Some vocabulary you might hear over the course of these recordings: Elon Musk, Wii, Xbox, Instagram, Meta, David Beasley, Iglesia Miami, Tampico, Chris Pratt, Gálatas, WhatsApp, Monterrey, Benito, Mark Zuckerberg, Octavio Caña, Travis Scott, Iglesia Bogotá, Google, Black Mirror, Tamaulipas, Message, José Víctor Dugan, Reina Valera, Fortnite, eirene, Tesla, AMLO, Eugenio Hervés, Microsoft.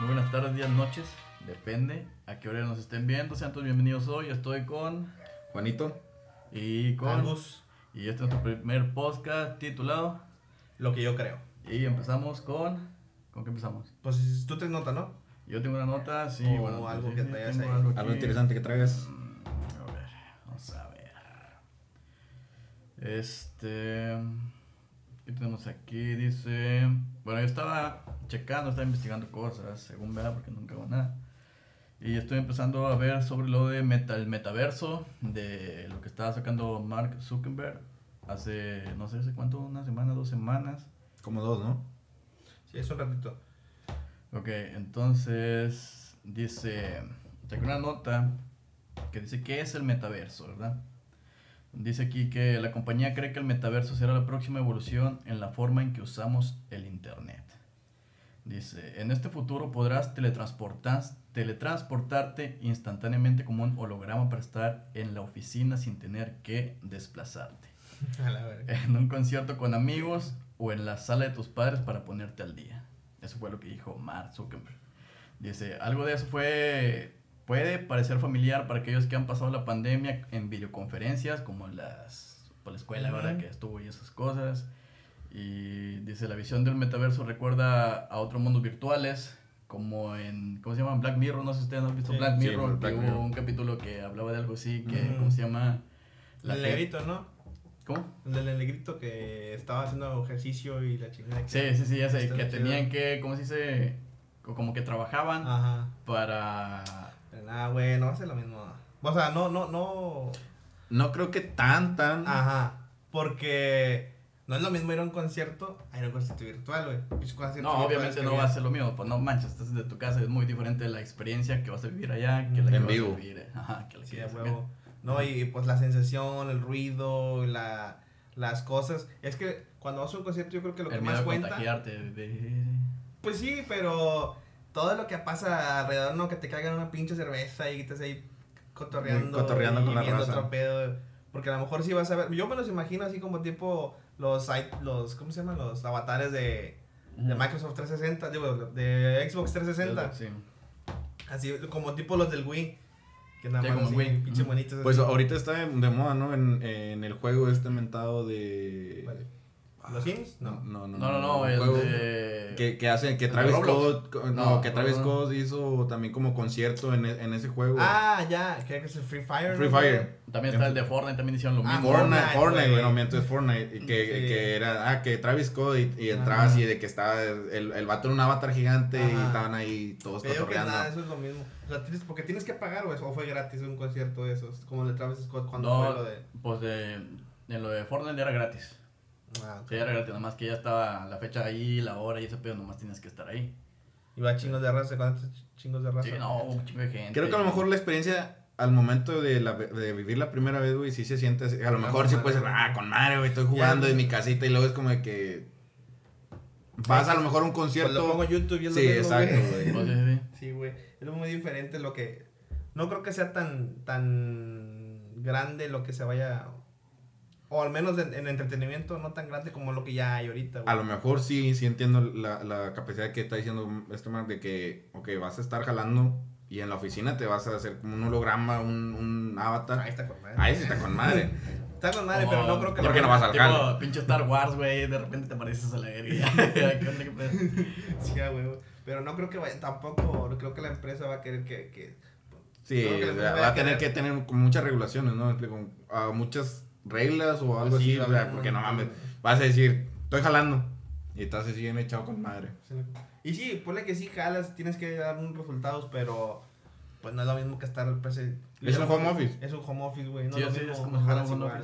Muy buenas tardes, días, noches, depende a qué hora nos estén viendo. Sean todos bienvenidos hoy. Estoy con Juanito y con Albus. Y este es nuestro primer podcast titulado Lo que yo creo. Y empezamos ¿con qué empezamos? Pues tú tienes nota, ¿no? Yo tengo una nota, sí. O bueno, algo que traigas ahí. Algo interesante que traigas. A ver, vamos a ver. ¿Qué tenemos aquí? Dice... Bueno, yo estaba investigando cosas, según vea, porque nunca hago nada. Y estoy empezando a ver sobre lo de el metaverso, de lo que estaba sacando Mark Zuckerberg hace, no sé, hace cuánto, una semana, 2 semanas. Como 2, ¿no? Sí, es un ratito. Ok, entonces dice, tengo una nota que dice qué es el metaverso, ¿verdad? Dice aquí que la compañía cree que el metaverso será la próxima evolución en la forma en que usamos el internet. Dice, en este futuro podrás teletransportarte instantáneamente como un holograma para estar en la oficina sin tener que desplazarte. A la verga. En un concierto con amigos o en la sala de tus padres para ponerte al día. Eso fue lo que dijo Mark Zuckerberg. Dice, algo de eso puede parecer familiar para aquellos que han pasado la pandemia en videoconferencias, como por la escuela, ¿verdad? Que estuvo y esas cosas. Y dice, la visión del metaverso recuerda a otros mundos virtuales, como en, ¿cómo se llama? Black Mirror, no sé si ustedes han visto Black Mirror, Black Mirror. Hubo un capítulo que hablaba de algo así, que, ¿cómo se llama? El negrito, ¿no? ¿Cómo? El del negrito que estaba haciendo ejercicio y la chingada. Sí, ya sé, que tenían que, ¿cómo se dice? Como que trabajaban para... güey, no va a ser lo mismo. O sea, no. No creo que tan. Ajá. Porque no es lo mismo ir a un concierto a ir a un concierto virtual, güey. No, obviamente no va a ser lo mismo. Pues no manches, estás desde tu casa. Es muy diferente la experiencia que vas a vivir allá que la que vas a vivir. Ajá, que la que vas a vivir. No, y pues la sensación, el ruido, las cosas. Es que cuando vas a un concierto, yo creo que lo que más cuenta. Pues sí, pero. Todo lo que pasa alrededor, no, que te caigan una pinche cerveza y estás ahí cotorreando y con la raza. Otro pedo, porque a lo mejor sí vas a ver, yo me los imagino así como tipo los ¿cómo se llaman? Los avatares de Microsoft 360, digo, de Xbox 360. Sí. Así como tipo los del Wii, que nada más como así, pinche bonitos. Pues así. Ahorita está de moda, ¿no? En el juego este mentado de... Vale. ¿Los Sims? No, el juego de... que Travis Scott hizo también como concierto en ese juego. Ah, ya, creo que es el Free Fire. También está el de Fortnite, también hicieron lo mismo. Fortnite, bueno, mientras Fortnite que era, que Travis Scott y entraba así de que estaba el vato en un avatar gigante y estaban ahí todos cotorreando. Eso es lo mismo. O sea, porque tienes que pagar o fue gratis un concierto de esos, como el de Travis Scott cuando fue lo de... Pues en lo de Fortnite era gratis. Okay. Sí, era gratis, nada más que ya estaba la fecha ahí, la hora y ese pedo, nomás tienes que estar ahí. Iba chingos de raza, ¿cuántos chingos de raza? Sí, no, un chingo de gente. Creo que a lo mejor la experiencia al momento de vivir la primera vez, güey, sí se siente así. A lo mejor sí puedes decir, con madre, güey, estoy jugando en mi casita y luego es como de que vas a lo mejor a un concierto. Pues lo pongo YouTube y es lo mismo, exacto, güey. Sí, güey, es muy diferente lo que... No creo que sea tan grande lo que se vaya... O al menos en entretenimiento no tan grande como lo que ya hay ahorita, güey. A lo mejor sí entiendo la capacidad que está diciendo este Mark de que, okay, vas a estar jalando y en la oficina te vas a hacer como un holograma, un avatar. Ahí está con madre. Está con madre, pero no creo que... Porque no vas al jale. Pinche Star Wars, güey, de repente te apareces a la verga. ¿Qué onda? ¿Qué pedo? Sí, güey, pero no creo que vaya, tampoco, no creo que la empresa va a querer que... Sí, va a tener que tener muchas regulaciones, ¿no? A muchas... reglas o algo así, o sea, porque no mames, vas a decir, estoy jalando y estás así bien echado con madre. Y sí, ponle que sí jalas, tienes que dar unos resultados, pero pues no es lo mismo que estar pues, es un home office, güey, no sí, es lo mismo, es como jalas igual.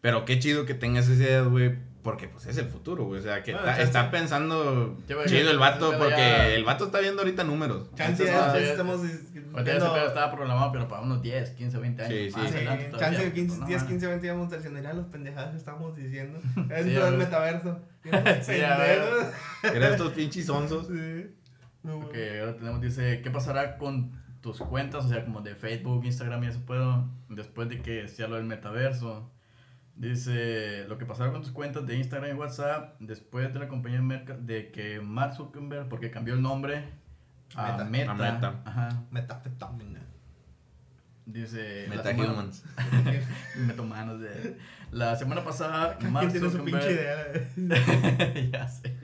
Pero qué chido que tengas esa idea, güey, porque pues es el futuro, güey, o sea, que está pensando chido el vato, porque el vato está viendo ahorita números. Chance estamos viendo... Estaba programado, pero para unos 10, 15, 20 años. Sí. Adelante, chance de 10, 15, 20 años traicionaría los pendejadas que estábamos diciendo. Es todo el metaverso. Eran estos pinches onzos. Sí. Ok, ahora tenemos, dice, ¿qué pasará con tus cuentas? O sea, como de Facebook, Instagram y eso puedo, después de que sea lo del metaverso. Dice, lo que pasaron con tus cuentas de Instagram y WhatsApp después de la compañía de que Mark Zuckerberg, porque cambió el nombre Meta. Ajá. Metafetamina. Dice... Metahumans. Metomanos. La semana pasada... ¿Quién tiene su pinche idea? Ya sé.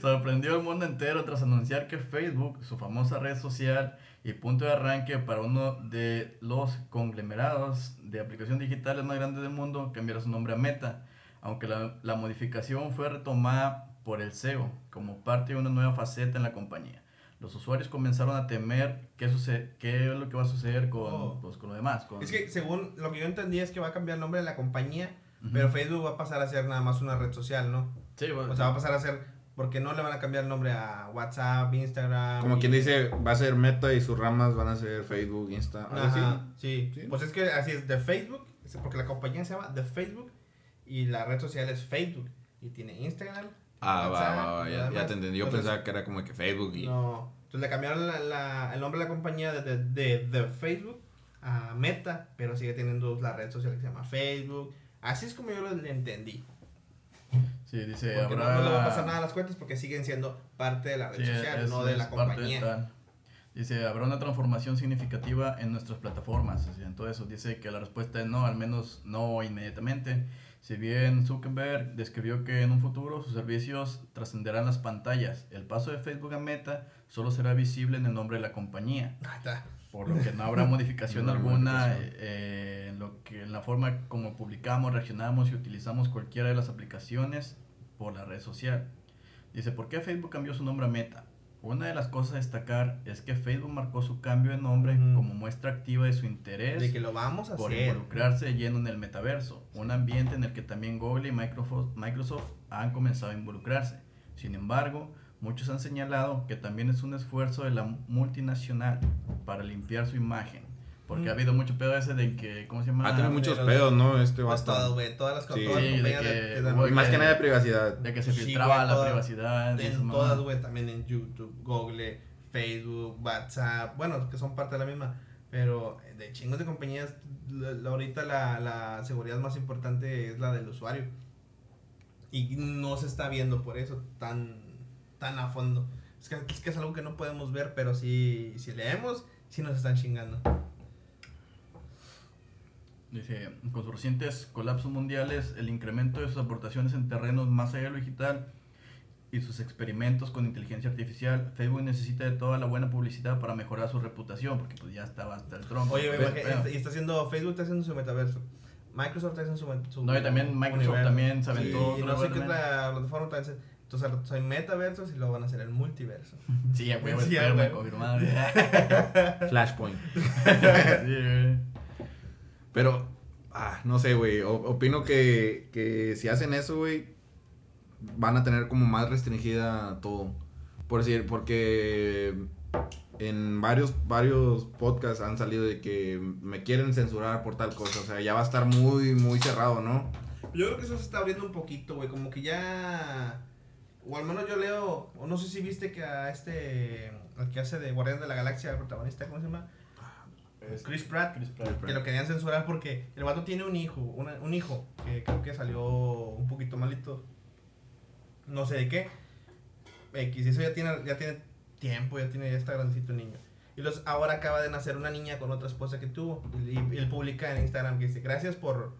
Sorprendió al mundo entero tras anunciar que Facebook, su famosa red social y punto de arranque para uno de los conglomerados de aplicaciones digitales más grandes del mundo, cambiará su nombre a Meta, aunque la modificación fue retomada por el CEO como parte de una nueva faceta en la compañía. Los usuarios comenzaron a temer qué es lo que va a suceder con lo demás. Es que según lo que yo entendí es que va a cambiar el nombre de la compañía, uh-huh, pero Facebook va a pasar a ser nada más una red social, ¿no? Sí, bueno, o sea, va a pasar a ser... Porque no le van a cambiar el nombre a WhatsApp, Instagram... Como quien dice, va a ser Meta y sus ramas van a ser Facebook, Instagram... Ajá, sí. Sí. Pues es que así es, de Facebook, porque la compañía se llama The Facebook y la red social es Facebook. Y tiene Instagram... ya te entendí. Yo entonces, pensaba que era como que Facebook y... No, entonces le cambiaron el nombre de la compañía de Facebook a Meta, pero sigue teniendo la red social que se llama Facebook. Así es como yo lo entendí. Sí, dice, porque habrá... no le va a pasar nada a las cuentas porque siguen siendo parte de la red social, no de la compañía. Dice, habrá una transformación significativa en nuestras plataformas. O sea, en todo eso dice que la respuesta es no, al menos no inmediatamente. Si bien Zuckerberg describió que en un futuro sus servicios trascenderán las pantallas, el paso de Facebook a Meta solo será visible en el nombre de la compañía. Ahí está. Por lo que no habrá modificación alguna en la forma como publicamos, reaccionamos y utilizamos cualquiera de las aplicaciones por la red social. Dice, ¿por qué Facebook cambió su nombre a Meta? Una de las cosas a destacar es que Facebook marcó su cambio de nombre como muestra activa de su interés de que lo vamos a por hacer, involucrarse de lleno en el metaverso, un ambiente en el que también Google y Microsoft han comenzado a involucrarse. Sin embargo, muchos han señalado que también es un esfuerzo de la multinacional para limpiar su imagen, porque ha habido mucho pedo ese de que, ¿cómo se llama? Ha tenido muchos pedos, ¿no? Todo, güey, todas las cosas. Sí, y más que nada de privacidad. De que se filtraba la privacidad. De todas, güey, también en YouTube, Google, Facebook, WhatsApp, bueno, que son parte de la misma, pero de chingos de compañías, ahorita la seguridad más importante es la del usuario. Y no se está viendo por eso tan a fondo. Es que es algo que no podemos ver, pero si leemos, sí nos están chingando. Dice, con sus recientes colapsos mundiales, el incremento de sus aportaciones en terrenos más allá de lo digital y sus experimentos con inteligencia artificial, Facebook necesita de toda la buena publicidad para mejorar su reputación, porque pues ya estaba hasta el tronco. Oye, y Facebook está haciendo su metaverso. Microsoft está haciendo su no, y también Microsoft también se aventó. Sí, y no sé qué plataforma también. Entonces soy metaversos y luego van a hacer el multiverso. Sí, ya puedo esperarme, confirmado. Flashpoint. Sí, pero, no sé, güey, opino que si hacen eso, güey, van a tener como más restringida todo. Por decir, porque en varios podcasts han salido de que me quieren censurar por tal cosa, o sea, ya va a estar muy, muy cerrado, ¿no? Yo creo que eso se está abriendo un poquito, güey, como que ya, o al menos yo leo, o no sé si viste que a al que hace de Guardián de la Galaxia, el protagonista, ¿cómo se llama? Chris Pratt, que lo querían censurar porque el vato tiene un hijo que creo que salió un poquito malito, no sé de qué X, eso ya tiene tiempo, ya está grandecito el niño, y ahora acaba de nacer una niña con otra esposa que tuvo, y él publica en Instagram que dice, gracias por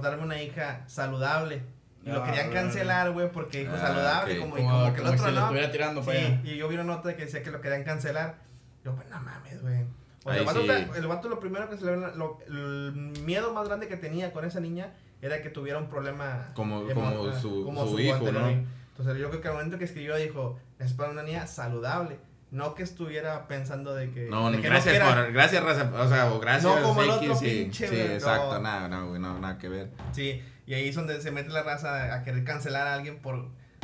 darme una hija saludable, y lo querían cancelar, güey, porque hijo saludable, okay. como que el otro si no, lo tirando sí, para allá. Y yo vi una nota que decía que lo querían cancelar, yo pues no mames, güey. Bueno, el vato lo primero que se le ve, el miedo más grande que tenía con esa niña era que tuviera un problema como su hijo, anterior, ¿no? Entonces yo creo que al momento que escribió dijo, es para una niña saludable, no que estuviera pensando de que... No, de que gracias no por... Gracias, raza, o sea, o gracias... No, como el otro pinche... Sí, exacto, nada que ver. Sí, y ahí es donde se mete la raza a querer cancelar a alguien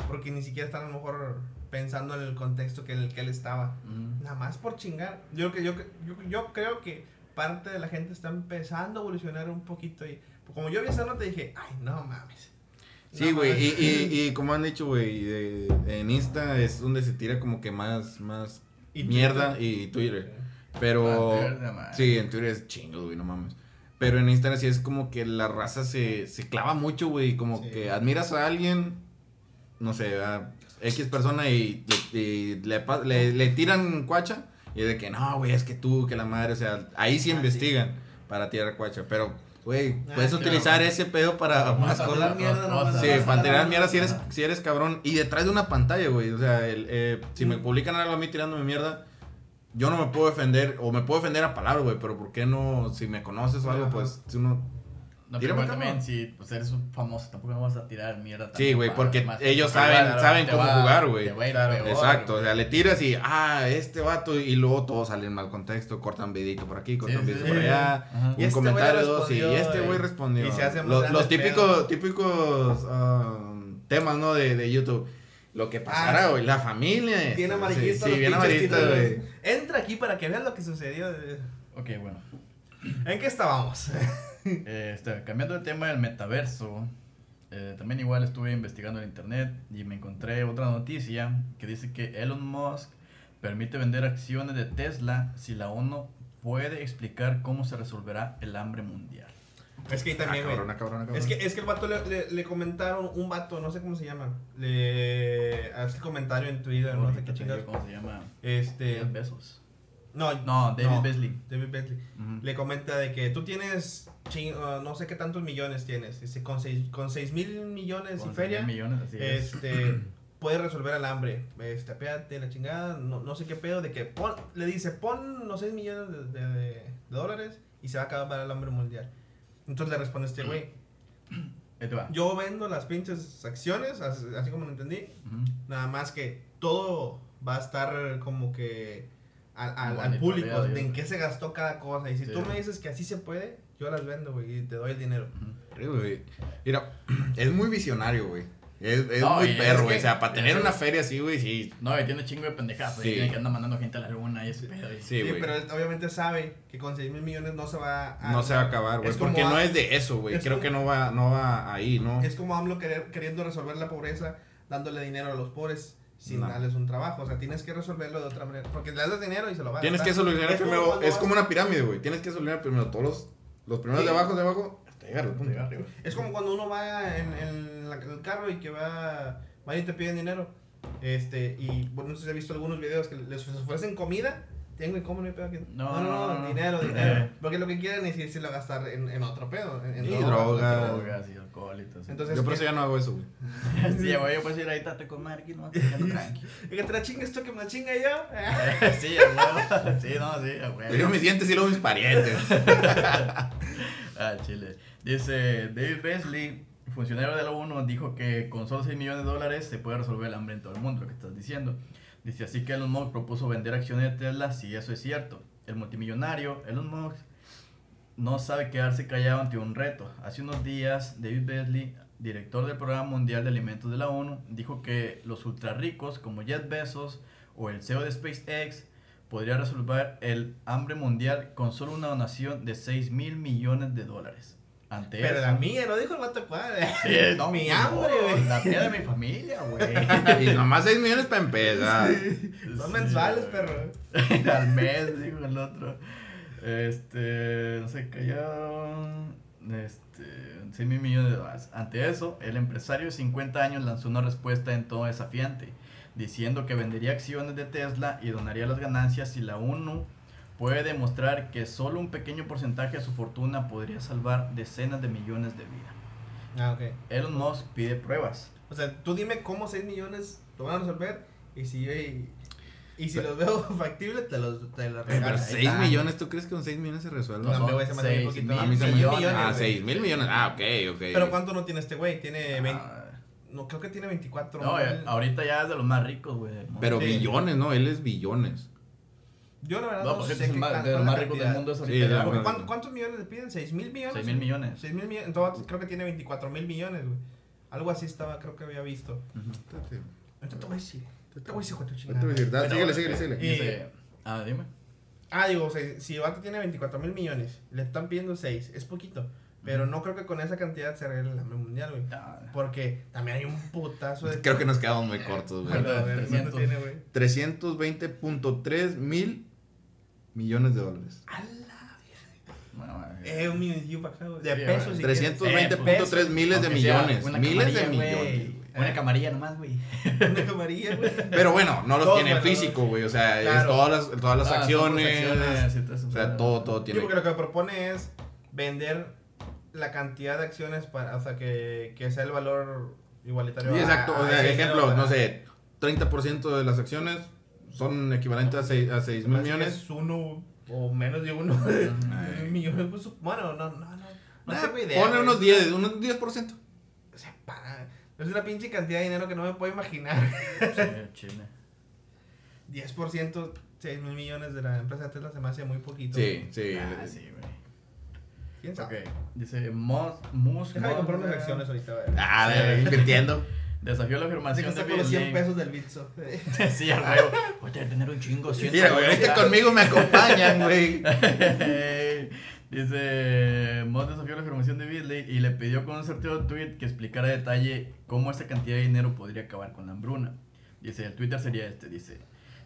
porque ni siquiera están a lo mejor... pensando en el contexto en el que él estaba, nada más por chingar. Yo creo que parte de la gente está empezando a evolucionar un poquito, y como yo vi esa nota dije, ay, no mames. Sí, güey, no, y como han dicho, güey, en Insta es donde se tira como que más ¿y mierda Twitter? Y Twitter, pero sí, en Twitter es chingo, güey, no mames. Pero en Instagram sí es como que la raza se clava mucho, güey, como sí, que admiras a alguien, no sé, ¿verdad? X persona y le tiran cuacha y de que no, güey, es que tú, que la madre, o sea, ahí sí investigan para tirar cuacha, pero, güey, puedes utilizar ese pedo para más cosas. Sí, para tirar mierda si eres cabrón. Y detrás de una pantalla, güey, o sea, si me publican algo a mí tirándome mierda, yo no me puedo defender, o me puedo defender a palabras, güey, pero ¿por qué no? Si me conoces o algo, pues, si uno... No, pero igual también, si pues eres un famoso, tampoco me vas a tirar mierda. Sí, güey, porque ellos saben cómo jugar, güey. Exacto, o sea, le tiras y, este vato, y luego todo sale en mal contexto, cortan vidito por aquí, cortan vidito por allá, y un comentario dos, y este güey respondió. Y se hacen los típicos temas, ¿no? De YouTube. Lo que pasará, güey, la familia. Bien amarillista. Sí, bien amarillista, güey. Entra aquí para que veas lo que sucedió. Ok, bueno. ¿En qué estábamos? Cambiando el tema del metaverso, también igual estuve investigando en internet y me encontré otra noticia que dice que Elon Musk permite vender acciones de Tesla si la ONU puede explicar cómo se resolverá el hambre mundial. Es que ahí también, cabrón. Es que el vato le comentaron, un vato, no sé cómo se llama, le hace el comentario en Twitter, no sé qué chingados. ¿Cómo se llama? Jeff Bezos. No, David Beasley. Uh-huh. Le comenta de que tú tienes no sé qué tantos millones tienes, con 6,000 millones y feria, millones, puedes resolver el hambre, pégate la chingada, no sé qué pedo, de que le dice, pon los 6 millones de dólares y se va a acabar el hambre mundial. Entonces le responde este güey, yo vendo las pinches acciones, así como lo entendí, uh-huh. Nada más que todo va a estar como que... Al público, de en qué se gastó cada cosa. Y si tú me dices que así se puede, yo las vendo, güey, y te doy el dinero. Güey. Mira, es muy visionario, güey. Es muy perro, güey. O sea, para tener una feria así, güey, sí. No, y tiene chingo de pendejadas. Sí. Tiene que andar mandando gente a la luna y ese pedo. Sí, güey. Pero él obviamente sabe que con 6,000 millones no se va a... No se va a acabar, güey. Porque no es de eso, güey. Creo que no va ahí, ¿no? Es como AMLO queriendo resolver la pobreza, dándole dinero a los pobres. Sin darles un trabajo, o sea, tienes que resolverlo de otra manera, porque le das dinero y se lo vas a... Tienes que solucionar primero, es como una pirámide, güey, tienes que solucionar primero todos los primeros de abajo, hasta llegar al punto. Es como cuando uno va en el carro y que va y te piden dinero, y bueno, no sé si has visto algunos videos que les ofrecen comida, ¿cómo no hay pedo aquí? No, dinero, porque lo que quieren es irse a gastar en otro pedo, en drogas y alcohol y todo eso. Entonces, yo por eso ya no hago eso, güey. Sí, yo puedo ir ahí tate con Marquis, no, quedando tranqui. Y que te la chingues tú, que me la chinga yo. Sí, güey. Sí, no, sí, güey. Yo mis dientes y luego mis parientes. Chile. Dice David Beasley, funcionario de la ONU, dijo que con solo $6 millones se puede resolver el hambre en todo el mundo, lo que estás diciendo. Dice, así que Elon Musk propuso vender acciones de Tesla si eso es cierto. El multimillonario Elon Musk no sabe quedarse callado ante un reto. Hace unos días, David Beasley, director del Programa Mundial de Alimentos de la ONU, dijo que los ultrarricos como Jeff Bezos o el CEO de SpaceX podrían resolver el hambre mundial con solo una donación de $6,000 millones. Ante pero eso, la mía, no dijo el vato padre. Sí, no, mi hambre, güey. La mía de mi familia, güey. Y nomás 6 millones para empezar. Sí. Son mensuales, perro. Al mes, dijo el otro. No sé, callaron. 6,000 millones de dólares. Ante eso, el empresario de 50 años lanzó una respuesta en todo desafiante, diciendo que vendería acciones de Tesla y donaría las ganancias si la ONU puede demostrar que solo un pequeño porcentaje de su fortuna podría salvar decenas de millones de vidas. Okay. Elon Musk pide pruebas. O sea, tú dime cómo 6 millones lo van a resolver y si yo... Y si los veo factibles, te los regalo. Pero 6 millones, ¿tú crees que con 6 millones se resuelve? No, me voy a hacer más un poquito. A mí se me millones. 6,000 millones. Ok. Pero ¿cuánto no tiene este güey? Tiene 20... No, creo que tiene 24. No, ahorita ya es de los más ricos, güey. Pero billones, ¿no? Él es billones. Yo la verdad no sé qué tan de los más ricos del mundo es ahorita. Sí, porque ¿cuántos millones le piden? ¿6,000 millones? 6,000 millones. 6,000 millones. Entonces creo que tiene 24,000 millones, güey. Algo así estaba, creo que había visto. Entonces te voy a decir... Te voy a decir cuánto chingada. Síguele. Dime. Digo, o sea, si el vato tiene 24,000 millones, le están pidiendo 6, es poquito. Pero no creo que con esa cantidad se arregle el hambre mundial, güey. Porque también hay un putazo de... Creo que nos quedamos muy cortos, güey. A ver, ¿cuánto tiene, güey? 320.3 mil millones de dólares. ¡Ala! De pesos. 320.3 miles de millones. Miles de millones. Una camarilla nomás, güey. Una camarilla, güey. Pero bueno, no los todos tiene físico, güey. O sea, claro, es todas las acciones. O sea, todo tiene. Sí, porque lo que propone es vender la cantidad de acciones para, o sea, que sea el valor igualitario. Sí, exacto. O sea, ejemplo, no sé, 30% de las acciones son equivalentes a 6 mil millones. Es uno o menos de uno. Millones, pues, bueno, no tengo idea. Pone unos 10%. Unos 10%. O sea, para... Es una pinche cantidad de dinero que no me puedo imaginar. Sí, China. 10%, 6 mil millones de la empresa Tesla se me hace muy poquito. Sí. Ah, sí, güey. ¿Quién sabe? Okay. Dice, Musk... Deja de comprar unas acciones ahorita, güey. Ah, invirtiendo. Desafío la afirmación de Bill. 100 pesos del Bitso. Sí, al huevo. Voy a tener un chingo. Mira, güey, ahorita conmigo me acompañan, güey. Dice, Musk desafió la afirmación de Beasley y le pidió con un sorteo tweet que explicara a detalle cómo esta cantidad de dinero podría acabar con la hambruna. Dice, el Twitter sería este, dice,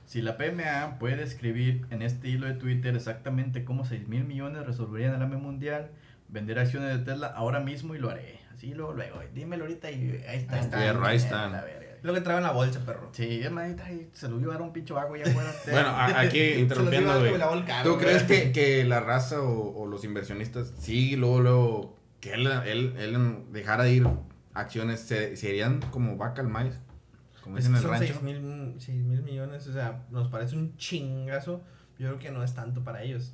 si la PMA puede escribir en este hilo de Twitter exactamente cómo 6 mil millones resolverían el hambre mundial, vender acciones de Tesla ahora mismo y lo haré. Así luego, dímelo ahorita y ahí está. La verga. Lo que trae en la bolsa, perro. Sí, es más, se lo iba a dar un pinche vago ya fuera. Bueno, aquí interrumpiendo, güey. ¿Tú crees que la raza o los inversionistas, sí, luego, que él dejara de ir acciones, serían como vaca al maíz? Como dicen en el rancho. 6 mil millones, o sea, nos parece un chingazo. Yo creo que no es tanto para ellos.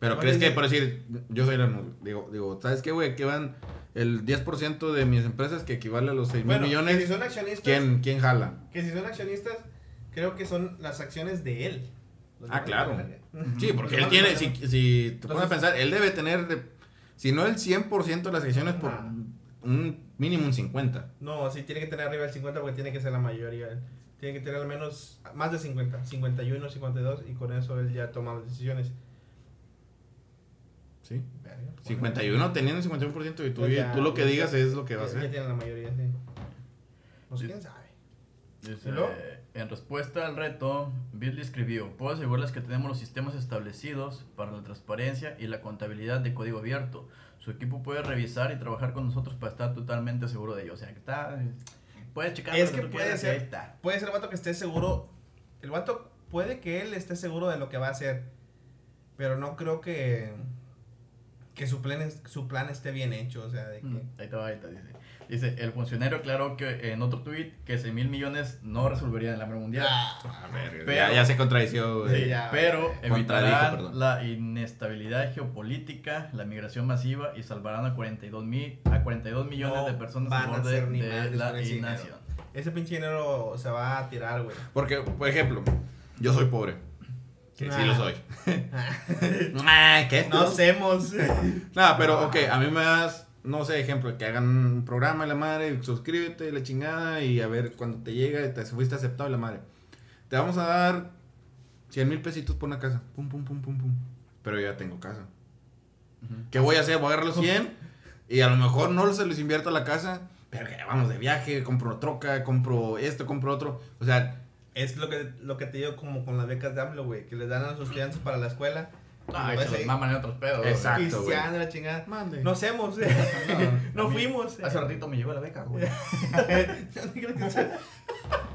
Pero crees que, por decir, yo soy Elon, digo, ¿sabes qué, güey? Que van el 10% de mis empresas, que equivale a los 6 mil millones. Que si son accionistas, ¿quién jala? Que si son accionistas, creo que son las acciones de él. Ah, claro. Sí, porque él tiene, si te pones a pensar, él debe tener, si no el 100% de las acciones, por un mínimo un 50%. No, sí, tiene que tener arriba del 50% porque tiene que ser la mayoría. Tiene que tener al menos más de 50, 51, 52, y con eso él ya toma las decisiones. Sí. 51, teniendo el 51%, y tú lo que digas es lo que va a ser. Ya tienen la mayoría, sí. No sé, quién sabe. En respuesta al reto, Bill escribió: puedo asegurarles que tenemos los sistemas establecidos para la transparencia y la contabilidad de código abierto. Su equipo puede revisar y trabajar con nosotros para estar totalmente seguro de ello. O sea, que está. Puedes checar. Es que puede ser. Ahí está. Puede ser el vato que esté seguro. El vato puede que él esté seguro de lo que va a hacer. Pero no creo que su plan esté bien hecho, o sea, de que... Ahí está, dice, el funcionario aclaró que en otro tweet que 6 mil millones no resolverían el hambre mundial. Ah, pero, ya se contradició. Sí, pero evitarán la inestabilidad geopolítica, la migración masiva y salvarán a 42 millones de personas al borde de la inacción. Ese pinche dinero se va a tirar, güey. Porque, por ejemplo, yo soy pobre. Que sí lo soy. ¿Qué? No hacemos. Nada, pero ok, a mí me das, no sé, ejemplo, que hagan un programa de la madre, suscríbete, la chingada, y a ver cuando te llega, te fuiste aceptado de la madre. Te vamos a dar 100 mil pesitos por una casa. Pum, pum, pum, pum, pum. Pero yo ya tengo casa. ¿Qué voy a hacer? Voy a agarrar los 100 y a lo mejor no se los invierto a la casa, pero que vamos de viaje, compro troca, compro esto, compro otro. O sea... Es lo que te digo como con las becas de AMLO, güey, que les dan a los estudiantes para la escuela. Ah, se los maman en otros pedos. Exacto, güey. La chingada. Mande. Nos hemos, no fuimos. Hace ratito me llevó la beca, güey.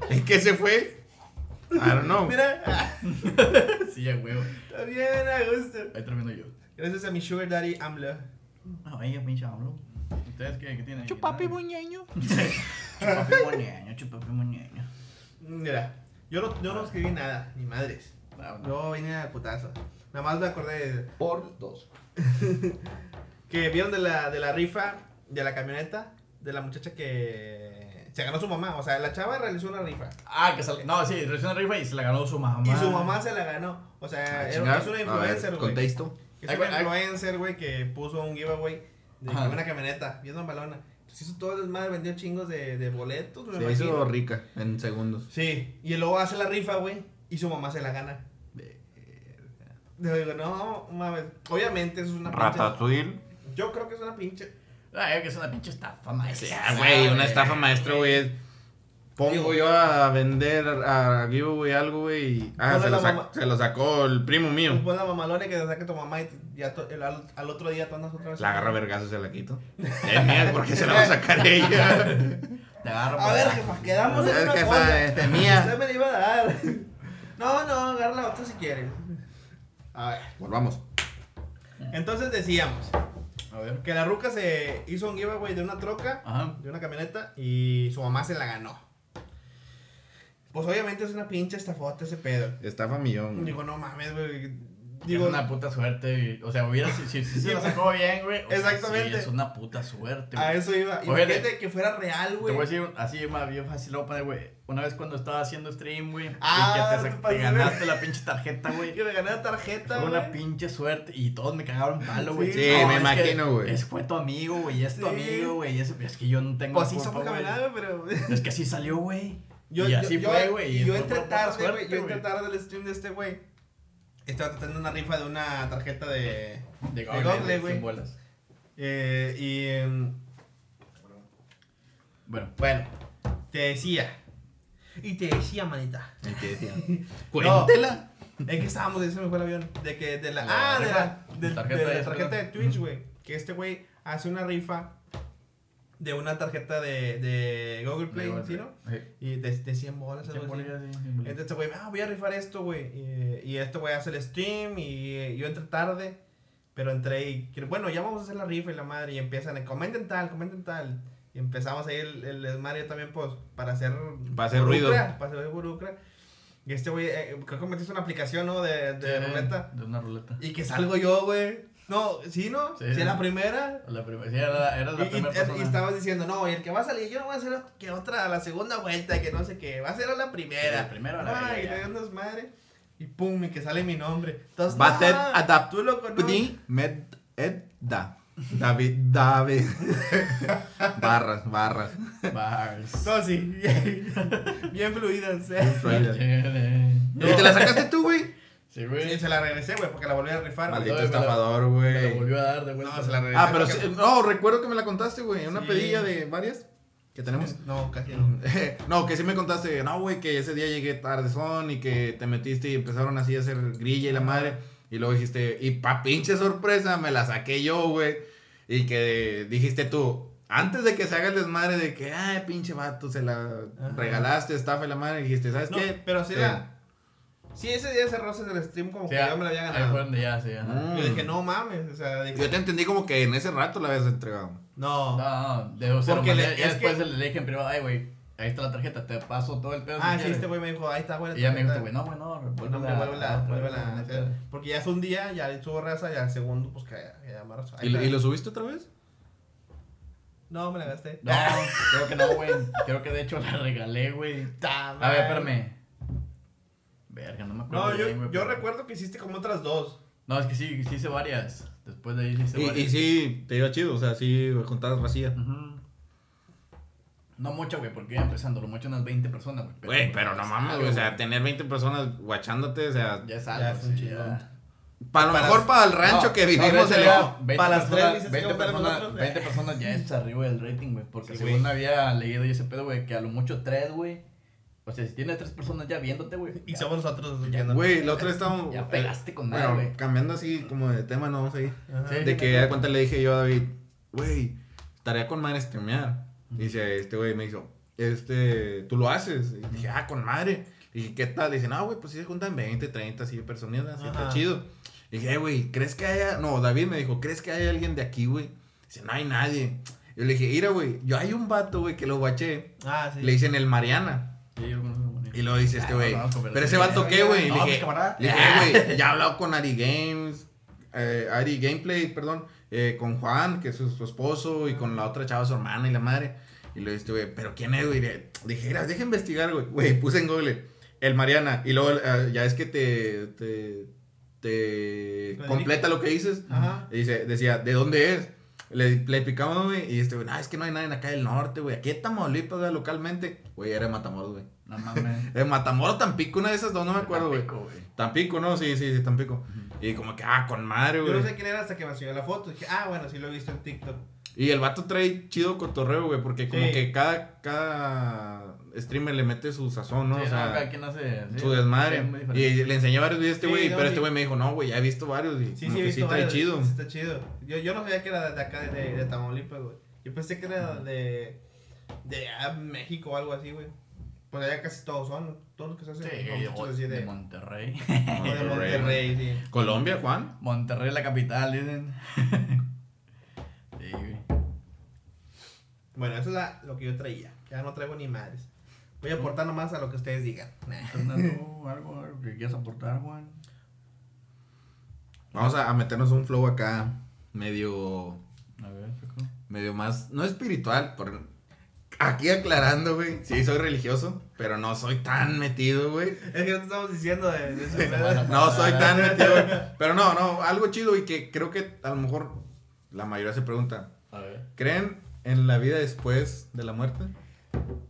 ¿En qué se fue? I don't know. Mira. Sí, ya, güey. Está bien, a gusto. Ahí termino yo. Gracias a mi sugar daddy AMLO. Ahí es mi AMLO. ¿Ustedes qué tienen? Chupapi moñeño. Chupapi moñeño. Mira. Yo no escribí nada, ni madres. Yo vine a putazo. Nada más me acordé de... Por dos. Que vieron de la rifa, de la camioneta, de la muchacha que se ganó su mamá. O sea, la chava realizó una rifa. Ah, que salió. No, sí, realizó una rifa y se la ganó su mamá. Y su mamá se la ganó. O sea, es una influencer, güey. Contexto. Es una influencer, güey, que puso un giveaway de una camioneta. Y es malona. Se hizo todo el desmadre, vendió chingos de boletos. Se hizo rica en segundos. Sí, y luego hace la rifa, güey, y su mamá se la gana. Le digo, no, mames. Obviamente eso es una pinche... Ratatouille. Yo creo que es una pinche... Ah, yo creo que es una pinche estafa maestra. Güey, una estafa maestra, güey. Pongo yo a vender a giveaway algo, güey. Ah, se lo sacó el primo mío. Tú pones la mamalona y que te saque tu mamá y ya al otro día tú andas otra vez. La agarra vergazo y se la quito. Es mía, ¿por qué se la va a sacar ella? Te agarro. A ver, jefa, quedamos en una cosa. Es mía. Usted me la iba a dar. No, agarra la otra si quiere. A ver. Volvamos. Entonces decíamos... A ver. Que la ruca se hizo un giveaway de una troca, ajá, de una camioneta, y su mamá se la ganó. Pues obviamente es una pinche estafota ese pedo. Estafa millón. Digo, no mames, güey. Digo, es una puta suerte. O sea, hubiera si se la sacó bien, güey. Exactamente. Sea, sí, es una puta suerte. A eso iba. Imagínate que fuera real, güey. Te voy a decir así, más bien fácil, güey. Una vez cuando estaba haciendo stream, güey, y que te ganaste la pinche tarjeta, güey. Que me gané la tarjeta, güey. Fue una pinche suerte y todos me cagaron palo, güey. Sí, no, me imagino, güey. Ese fue tu amigo, güey, es tu amigo, güey. Es que yo no tengo pues culpa, güey. Pero... Es que así salió, güey. Y así fue, güey. Yo entré tarde, güey. Yo entré tarde del stream de este güey. Estaba tratando una rifa de una tarjeta de Google, güey. Bueno, te decía. Y te decía, manita. Y te decía. Cuéntela. No, es que estábamos, se me fue el avión. De que de la. De la tarjeta de Twitch, güey. Que este güey hace una rifa de una tarjeta de Google Play, ¿sí, no? Sí. Y de 100 bolas. Entonces, güey, voy a rifar esto, güey. Y esto, güey, hace el stream. Y yo entré tarde, pero entré y... Bueno, ya vamos a hacer la rifa y la madre. Y empiezan, comenten tal. Y empezamos ahí el Mario también, pues, para hacer... Para hacer ruido. Y este, güey, creo que metiste una aplicación, ¿no? De ruleta. De una ruleta. Y que salgo yo, güey. No, ¿sí, no? Sí, ¿sí la primera? La primera, sí, era la primera persona. Y estabas diciendo, no, y el que va a salir, yo no voy a hacer que otra, la segunda vuelta, que no sé qué, va a ser a la primera. La primera, la ay, te andas madre. Y pum, y que sale mi nombre. Entonces, va a ser Adaptu, lo conoces. David. Barras. No, sí. Bien fluidas, ¿eh? ¿Y te la sacaste tú, güey? Sí, güey. Sí, se la regresé, güey, porque la volví a rifar. Maldito estafador, güey. Me la volvió a dar de vuelta. No, se la regresé. Ah, pero sí, no, recuerdo que me la contaste, güey. Una pedilla de varias que tenemos. No, casi no. No, que sí me contaste. No, güey, que ese día llegué tardezón y que te metiste y empezaron así a hacer grilla y la madre. Y luego dijiste, y pa' pinche sorpresa, me la saqué yo, güey. Y que dijiste tú, antes de que se haga el desmadre de que, ay, pinche vato, se la ajá, regalaste, estafa y la madre. Y dijiste, ¿sabes no, qué? Pero sí la... Sí, ese día ese roce del stream como que yo me la había ganado. Ahí fue donde ya, sí. Yo dije, no mames, o sea... Dije, yo te entendí como que en ese rato la habías entregado. No. Porque después le dije en privado, ay, güey, ahí está la tarjeta, te paso todo el pedo. Ah, sí, este güey me dijo, ahí está, güey. Y ya me dijo, güey, no, revuélvela. Porque ya fue un día, ya estuvo raza, ya el segundo, pues que ya me raza. ¿Y lo subiste otra vez? No, me la gasté. No, creo que no, güey. Creo que de hecho la regalé, güey. A ver, espérame. Verga, no me acuerdo. No, yo recuerdo que hiciste como otras dos. No, es que sí hice varias. Después de ahí hice varias. Y sí, te iba chido, o sea, sí, juntadas vacías. Uh-huh. No mucho, güey, porque empezando, lo mucho unas 20 personas, güey. Güey, pero no mames, güey, o sea, tener 20 personas guachándote, o sea. Ya sabes, es un chillón. Para lo mejor para el rancho no, que vivimos el no, para las 20 personas ya es arriba del rating, güey, porque sí, según wey, había leído yo ese pedo, güey, que a lo mucho 3, güey. O sea, si tienes 3 personas ya viéndote, güey. Y somos nosotros. Güey, la otra estábamos... Ya pelaste con nada, güey. Bueno, cambiando así como de tema, no vamos a ir. De que de cuenta le dije yo a David, güey, estaría con madre streamear. Y dice, este güey me dijo, tú lo haces. Y dije, con madre. Y dije, ¿qué tal? Y dice, no, güey, pues si se juntan 20, 30, así personas, así está chido. Y dije, güey, ¿crees que haya...? No, David me dijo, ¿crees que haya alguien de aquí, güey? Dice, no hay nadie. Y yo le dije, mira, güey, yo hay un vato, güey, que lo guaché. Ah, sí. Le dicen el Mariana. Y luego dice este güey, pero ese vato qué, güey. Le dije, güey, ya he hablado con Ari Games, Ari Gameplay, perdón, con Juan, que es su esposo, y con la otra chava, su hermana y la madre. Y luego dice, güey, pero quién es, güey. Dije, deja investigar, güey. Güey, puse en Google el Mariana. Y luego ya es que te completa lo que dices. Ajá. Y decía, ¿de dónde es? Le picamos, güey, y güey, es que no hay nadie acá del norte, güey. Aquí en Tamaulipas, güey, localmente. Güey, era de Matamoros, güey. No mames. De Matamoros, Tampico, una de esas dos, no me acuerdo, güey. Tampico, ¿no? Sí, Tampico. Uh-huh. Y como que, con madre, güey. Yo no sé quién era hasta que me enseñó la foto. Dije, bueno, sí lo he visto en TikTok. Y el vato trae chido cotorreo, güey, porque como que cada streamer le mete su sazón, ¿no? Sí, o sea, cada quien hace su desmadre. Y le enseñé varios videos a este güey, sí, no, pero este güey me dijo, no, güey, ya he visto varios. Y sí, he visto sí, varios, chido. Sí, está chido. Yo no sabía que era de acá, de Tamaulipas, güey. Yo pensé que era de México o algo así, güey. Pues allá casi todos son, todos los que se hacen. Sí, de Monterrey. De Monterrey, sí. ¿Colombia, Juan? Monterrey, la capital, dicen. Sí, güey. Bueno, eso es lo que yo traía. Ya no traigo ni madres. Voy a aportar nomás a lo que ustedes digan. Fernando, algo que quieras aportar, Juan. Vamos a meternos un flow acá medio... A ver, ¿cómo? Medio más... No espiritual, por... Aquí aclarando, güey, sí soy religioso, pero no soy tan metido, güey. Es que no te estamos diciendo de eso. No soy tan metido, güey. Pero no, algo chido y que creo que a lo mejor la mayoría se pregunta. A ver. ¿Creen en la vida después de la muerte?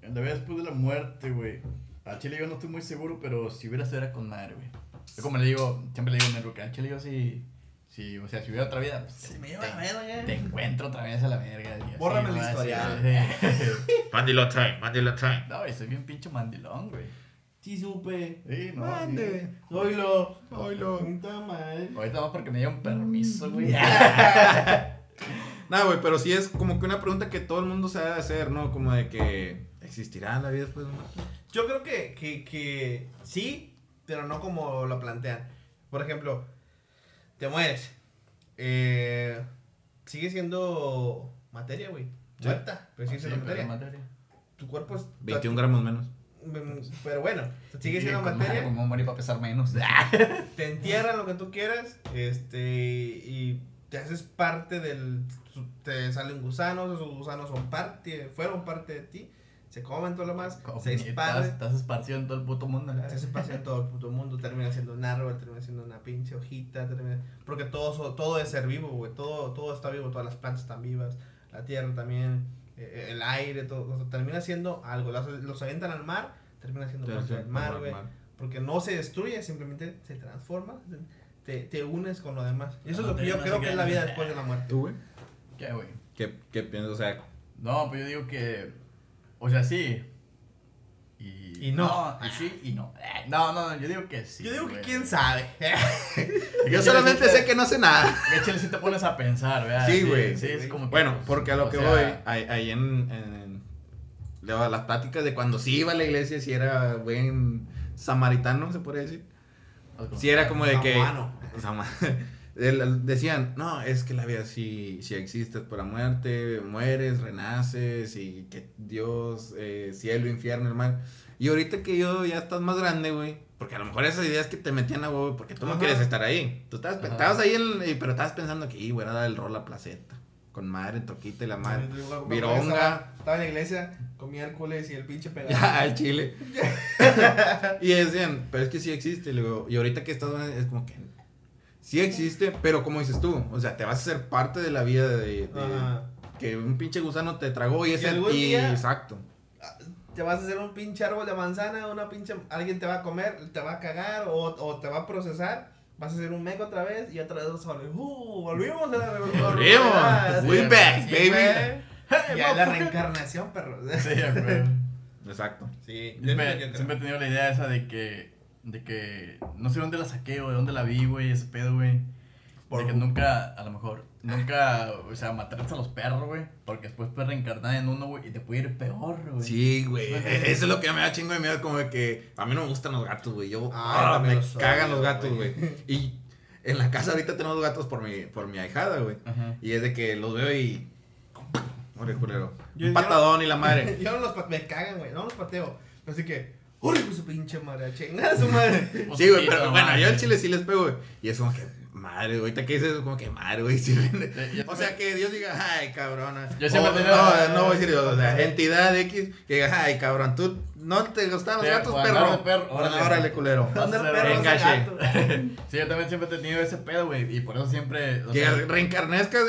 En la vida después de la muerte, güey. A Chile yo no estoy muy seguro, pero si hubiera sido era con madre, güey. Yo como le digo, siempre le digo a Neruca, a Chile yo sí... Sí, o sea, si hubiera otra vida, pues, sí, me lleva la verga, güey. Te encuentro otra vez a la verga. Bórrame la historia. Mandilón time. No, güey, soy bien pinche mandilón, güey. Sí, supe. Sí, no. Mande. Sí. Oilo. Ahorita más porque me dio un permiso, güey. Nah, güey, pero sí es como que una pregunta que todo el mundo se ha de hacer, ¿no? Como de que, ¿existirá la vida después de la muerte? Yo creo que sí, pero no como lo plantean. Por ejemplo... Te mueres. Sigue siendo materia, güey. Muerta. Pero sigue siendo materia. Tu cuerpo es... 21 gramos menos. Pero bueno, sigue siendo materia. Como morir para pesar menos. Te entierran lo que tú quieras. Y te haces parte del... Te salen gusanos. Esos gusanos fueron parte de ti. Se comen todo lo más. Se esparcen. Estás esparcido en todo el puto mundo. ¿No? Estás esparcido en todo el puto mundo. Termina siendo un árbol, termina siendo una pinche hojita. Porque todo es ser vivo, güey. Todo está vivo. Todas las plantas están vivas. La tierra también. El aire, todo. O sea, termina siendo algo. Los avientan al mar. Termina siendo parte del mar, güey. Porque no se destruye, simplemente se transforma. Te unes con lo demás. Y eso es lo que yo creo que es la vida después de la muerte. ¿Tú, güey? ¿Qué, güey? ¿Qué piensas? O sea. No, pues yo digo que. O sea, sí. Y no. Y sí y no. No, yo digo que sí. Yo digo que quién sabe. Yo solamente sé que no sé nada. Que chile si te pones a pensar, ¿verdad? Sí, güey. Sí, es como que, bueno, porque a lo que sea, voy, ahí en las pláticas de cuando sí iba a la iglesia, si era buen samaritano, se podría decir. Si era como de que... Decían, no, es que la vida sí existes por la muerte, mueres, renaces y que Dios, cielo, infierno, hermano. Y ahorita que yo ya estás más grande, güey, porque a lo mejor esas ideas que te metían a huevo, porque tú no quieres estar ahí. Tú estabas ahí, pero estabas pensando que, güey, era dar el rol a placeta. Con madre, toquita y la madre. Vironga. Estaba en la iglesia, comía Hércules y el pinche pegado. Ya, al chile. Y decían, pero es que sí existe. Y ahorita que estás, es como que... Sí existe, pero como dices tú, o sea, te vas a ser parte de la vida de que un pinche gusano te tragó y ese día, exacto. Te vas a hacer un pinche árbol de manzana, alguien te va a comer, te va a cagar o te va a procesar, vas a ser un meco otra vez y otra vez vas a volver. Volvimos a la revolución. Volvimos. We back, baby. Ya la reencarnación, perro. Sí, exacto. Sí. Siempre he tenido la idea esa de que no sé dónde la saqué o de dónde la vi, güey, ese pedo, güey. Porque nunca, a lo mejor, o sea, matarse a los perros, güey. Porque después puedes reencarnar en uno, güey, y te puede ir peor, güey. Sí, güey. Eso es lo que me da chingo de miedo, como de que a mí no me gustan los gatos, güey. Cagan los gatos, güey. Y en la casa ahorita tenemos gatos por mi ahijada, güey. Y es de que los veo y... Oye, culero. Un patadón y la madre. Yo no los pateo, me cagan, güey. No los pateo. Así que... ¡Uy, su pinche madre! ¡Chingada su madre! Sí, güey, pero bueno, yo al chile sí les pego, güey. Y es como que, madre, güey, ahorita que dices eso, como que madre, güey. Sí, o sea, que Dios diga, ay, cabrona. Yo siempre no voy a decir Dios, o sea, entidad X, que diga, ay, cabrón, tú no te gustaban los gatos, perro. Órale, culero. Engaché. Sí, yo también siempre he tenido ese pedo, güey, y por eso siempre... Que reencarnezcas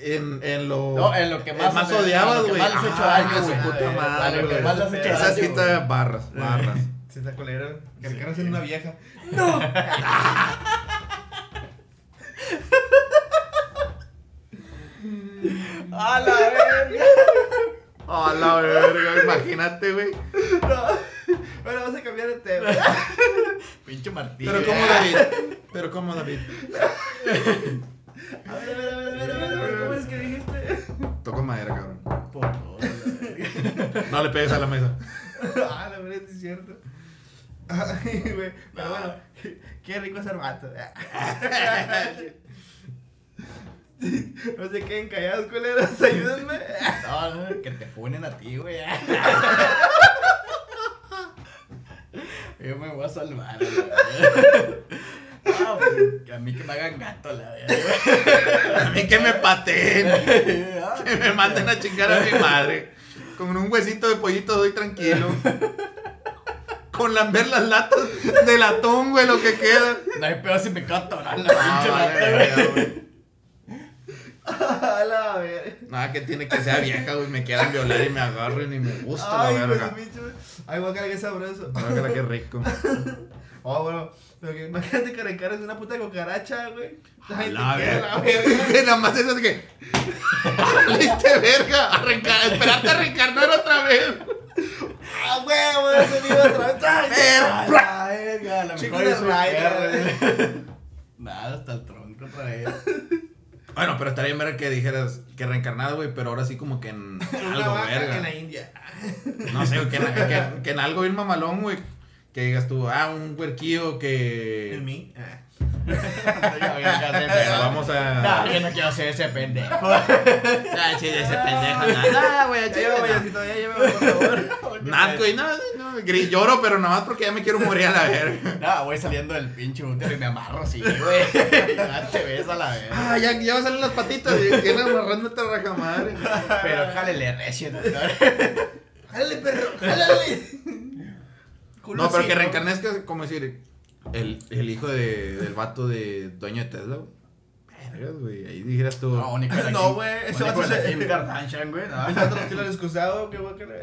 en lo que más odiabas, güey. Más hecho daño, güey. Puta madre, güey. Esa cita barras. Se está colera. Que el carro es una vieja. ¡No! ¡A la verga! ¡A la verga! Imagínate, güey. No. Bueno, vas a cambiar de tema. Pinche Martín. Pero como David. Pero como David. A ver, a ver. ¿Cómo es que dijiste? Toco madera, cabrón. Por favor, no le pegues a la mesa. Ah, la verdad es cierto. Ay, güey. Pero bueno, qué rico ser vato. No se queden callados, culeros, ayúdenme. No, que te funen a ti, güey. Yo me voy a salvar, güey. Ah, pues, a mí que me hagan gato, la verdad. A mí que me pateen. Que me maten a chingar a mi madre. Con un huesito de pollito doy tranquilo. Con lamber las latas de latón, güey, lo que queda. No hay pedo si me quedo atorado la pinche lata, güey. A la verga. Nada, que tiene que ser vieja, güey. Me quedan violar y me agarren y me gusta. Ay, la verga. Ay, guacala, que sabroso. Guacala, que rico. Oh, bueno. Pero que imagínate que recargas una puta cucaracha, güey. Ay, la verga. Nada más eso es que. ¡Viste, verga! Esperate a reencarnar otra vez. ¡Ah, huevo! ¡Ese niño otra vez! ¡Ah, verga! La mejor es un nada, hasta el tronco otra vez. Bueno, pero estaría bien ver que dijeras que reencarnado, güey, pero ahora sí como que en algo, verga. En la India. No sé, que en algo bien mamalón, güey. Que digas tú, ah, un huerquillo que... ¿En mí? Pero vamos a... No, yo no quiero ser ese pendejo. No, sí, ese pendejo, nada, güey, chido, güey, todavía llévame, por favor. Nada, güey, no, lloro, pero nada más porque ya me quiero morir a la verga. No, voy saliendo del pinche útero y me amarro así, güey. Ya te ves a la verga. Ah, ya me salen las patitas, tienes amarrándote a rajamadre. Pero jálele recio, ¿no? Jálele, perro, jálele. No, pero que reencarnezcas, como decir... El hijo del vato de dueño de Tesla, güey. Vergas, güey. Ahí dijeras tú. No, Nicolás. No, güey. Ese vato es Kim Kardashian, güey. No, ese otro estilo excusado, qué guacala.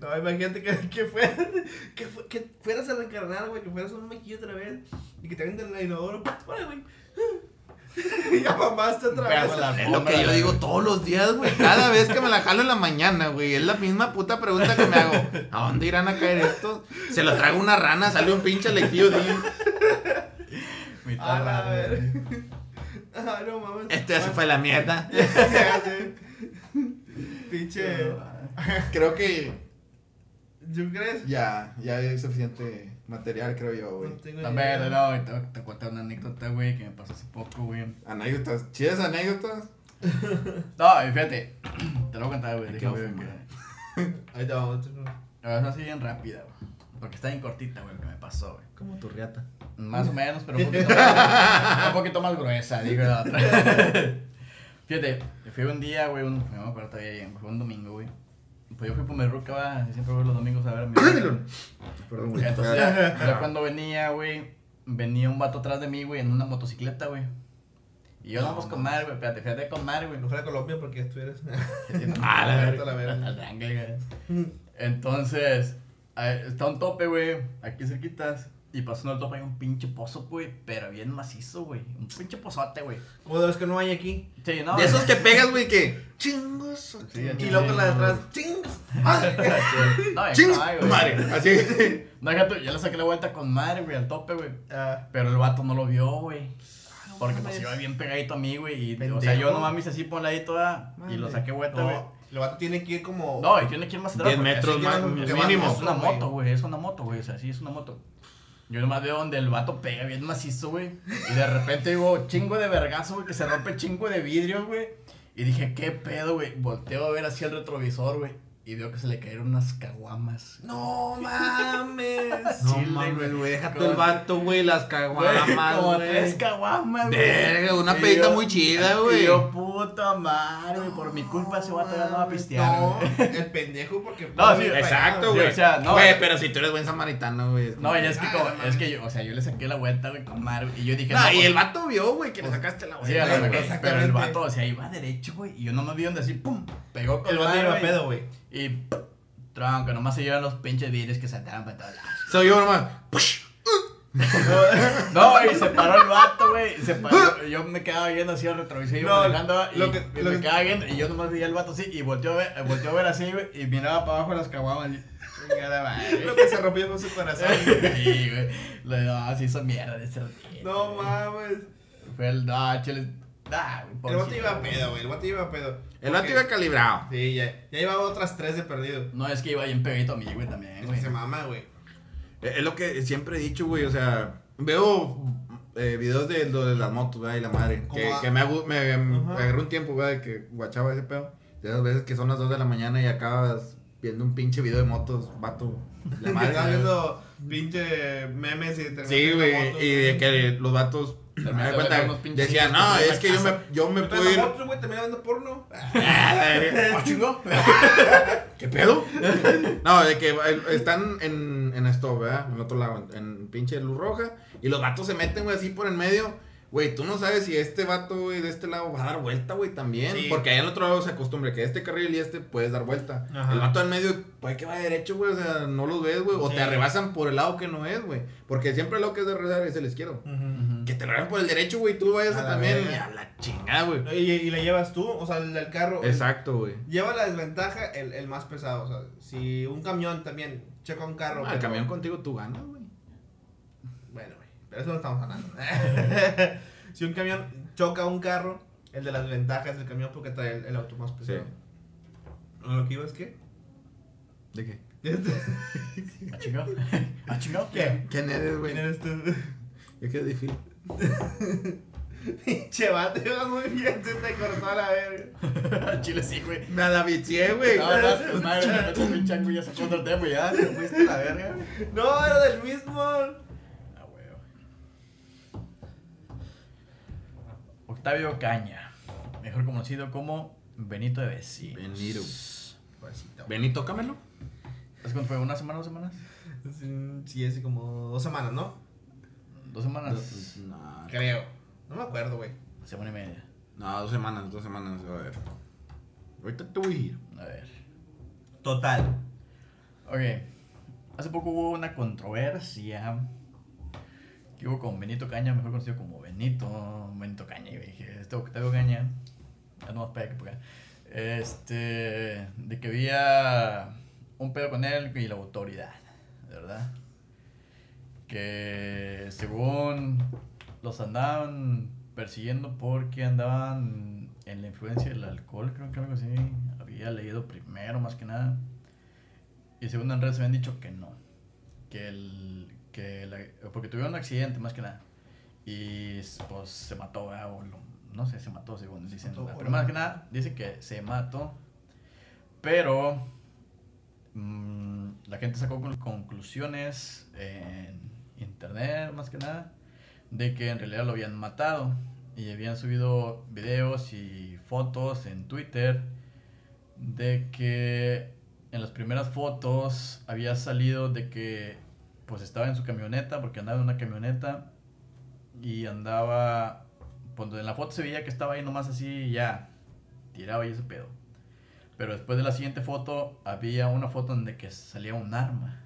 No, imagínate que fueras a reencarnar, güey. Que fueras un mequillo otra vez. Y que te venden el inodoro. Vale, güey. Y ya mamaste otra vez. Es lo que yo digo todos los días, güey. Cada vez que me la jalo en la mañana, güey. Es la misma puta pregunta que me hago. ¿A dónde irán a caer estos? Se lo trago una rana, sale un pinche elegido, tío. A la verga. Ah, no mames. Esto ya se fue la mierda. Pinche. Creo que. ¿Yo crees? Ya es suficiente. Material, creo yo, güey. También, no, te conté una anécdota, güey, que me pasó hace poco, güey. ¿Anécdotas? ¿Chidas anécdotas? No, fíjate, te lo voy a contar, güey. Ahí te vamos. La verdad es así bien rápida, güey. Porque está bien cortita, güey, lo que me pasó, güey. Como tu riata. Más o menos, pero un poquito más gruesa, digo la otra. Fíjate, fui un día, güey, no me acuerdo todavía bien, fue un domingo, güey. Pues yo fui por mi ruca, siempre voy los domingos a ver a mi ruca. Perdón, güey. Entonces, ya cuando venía, güey, venía un vato atrás de mí, güey, en una motocicleta, güey. Y yo andamos con madre, güey, fíjate con madre, güey. No fuera de Colombia porque estuvieras... Ah, la verga. Entonces, está un tope, güey, aquí cerquitas. Y pasando el tope hay un pinche pozo, güey, pero bien macizo, güey. Un pinche pozote, güey. Como de los que no hay aquí. Sí, no. De esos que pegas, güey, que chingos. Sí, y luego la de atrás, chingos. Madre. No, chingos. Madre. Así. No, gato, ya le saqué la vuelta con madre, güey, al tope, güey. Pero el vato no lo vio, güey. Porque pues iba bien pegadito a mí, güey. O sea, yo nomás me hice así por un ladito, y lo saqué vuelta, güey. El vato tiene que ir como. No, y tiene que ir más atrás. 10 metros más, mínimo. Es una moto, güey. O sea, sí, es una moto. Yo nomás veo donde el vato pega bien macizo, güey. Y de repente digo, chingo de vergazo, güey, que se rompe chingo de vidrios, güey. Y dije, ¿qué pedo, güey? Volteo a ver hacia el retrovisor, güey. Y veo que se le cayeron unas caguamas. ¡No mames! No Chile, mames, güey. Deja todo el vato, güey, las caguamas, güey. 3 caguamas, güey. Verga, una pedita muy chida, güey. Yo, puta madre, güey. Por mi culpa ese vato ya no va a pistear, güey. No, el pendejo porque... No, sí, exacto, güey. Sí, o sea, no. Güey, pero si tú eres buen samaritano, güey. No, ya es que como... Es que yo, o sea, yo le saqué la vuelta, güey, con madre. Y yo dije... No, y el vato vio, güey, que le sacaste la vuelta. Sí, a la verga. Pero el vato, o sea, iba derecho, güey. Y yo no me vi donde así, pum, pegó con el vato iba pedo, güey. Y tronco, nomás se llevan los pinches vidrios que saltaban para todos lados. Se llevan nomás. No, y se paró el vato, güey. Yo me quedaba viendo así al retrovisor, me quedaba viendo y yo nomás veía al vato así y volteó a ver así, güey, y miraba para abajo las caguamas. Lo que se rompió con su corazón. Sí, güey. No, se hizo mierda de ese ratito. No mames. Fue el chile. El vato iba a pedo, güey. El vato iba calibrado. Sí, ya llevaba otras 3 de perdido. No, es que iba bien pegadito a mí, güey, también, güey. Se mama, güey. Es lo que siempre he dicho, güey, o sea, veo videos de las motos, güey, y la madre, que me agarró un tiempo, güey, que guachaba ese pedo, de esas veces que son las 2 de la mañana y acabas viendo un pinche video de motos, vato, la madre. Estás viendo pinche memes y terminas. Sí, güey, y de que los vatos, me di cuenta, decían, no, es que yo me puedo ir. Motos, güey, terminas viendo porno. Chingo. ¿Qué pedo? No, de que están en esto, ¿verdad? En otro lado, en pinche luz roja. Y los vatos se meten, güey, así por en medio. Güey, tú no sabes si este vato, güey, de este lado va a dar vuelta, güey, también. Sí. Porque ahí en el otro lado se acostumbra que este carril y este puedes dar vuelta. Ajá. El vato en medio, pues que va derecho, güey, o sea, no los ves, güey. O sí, te arrebasan por el lado que no es, güey. Porque siempre lo que es de rezar es el izquierdo. Uh-huh. Que te arrebasan por el derecho, güey, tú vayas a también. Y a la chingada, güey. Y la llevas tú, o sea, el carro. Exacto, güey. Lleva la desventaja el más pesado, o sea, si un camión también checa un carro. El camión contigo tú ganas, güey. Bueno, güey, pero eso no estamos hablando. Si un camión choca un carro, el de las ventajas del camión porque trae el auto más pesado. Sí. ¿Lo que iba es qué? ¿De qué? ¿A chingado? ¿Qué? ¿Quién eres, güey? ¿Quién eres tú? Yo quedé difícil. Pinche vato, ibas muy bien, se te cortó la verga. Chile sí, güey. Me adavicié, güey. No, madre, me metes un chango y ya sacó otro tema, ya, te fuiste la verga. No, era del mismo. Ah, güey. Octavio Caña, mejor conocido como Benito de Vecinos. Benito, cámelo. ¿Hace cuánto fue? ¿Una semana, 2 semanas? Sí, hace como 2 semanas, ¿no? 2 semanas. No, creo. No me acuerdo, güey. 1.5 semanas. No, 2 semanas. A ver. Ahorita te voy a ir. A ver. Total. Ok. Hace poco hubo una controversia que hubo con Benito Caña, mejor conocido como Benito Caña. Y dije, este Octavio Caña. Ya no más pega que por acá. De que había un pedo con él y la autoridad, ¿verdad? Que según los andaban persiguiendo porque andaban en la influencia del alcohol, creo que algo así había leído primero, más que nada. Y según en redes se habían dicho que no, porque tuvieron un accidente, más que nada. Y pues se mató, se mató, según dicen. Pero más que nada, dicen que se mató. Pero la gente sacó conclusiones en internet, más que nada, de que en realidad lo habían matado y habían subido videos y fotos en Twitter de que en las primeras fotos había salido de que pues estaba en su camioneta, porque andaba en una camioneta y andaba, cuando en la foto se veía que estaba ahí nomás así ya tiraba y ese pedo, pero después de la siguiente foto había una foto donde que salía un arma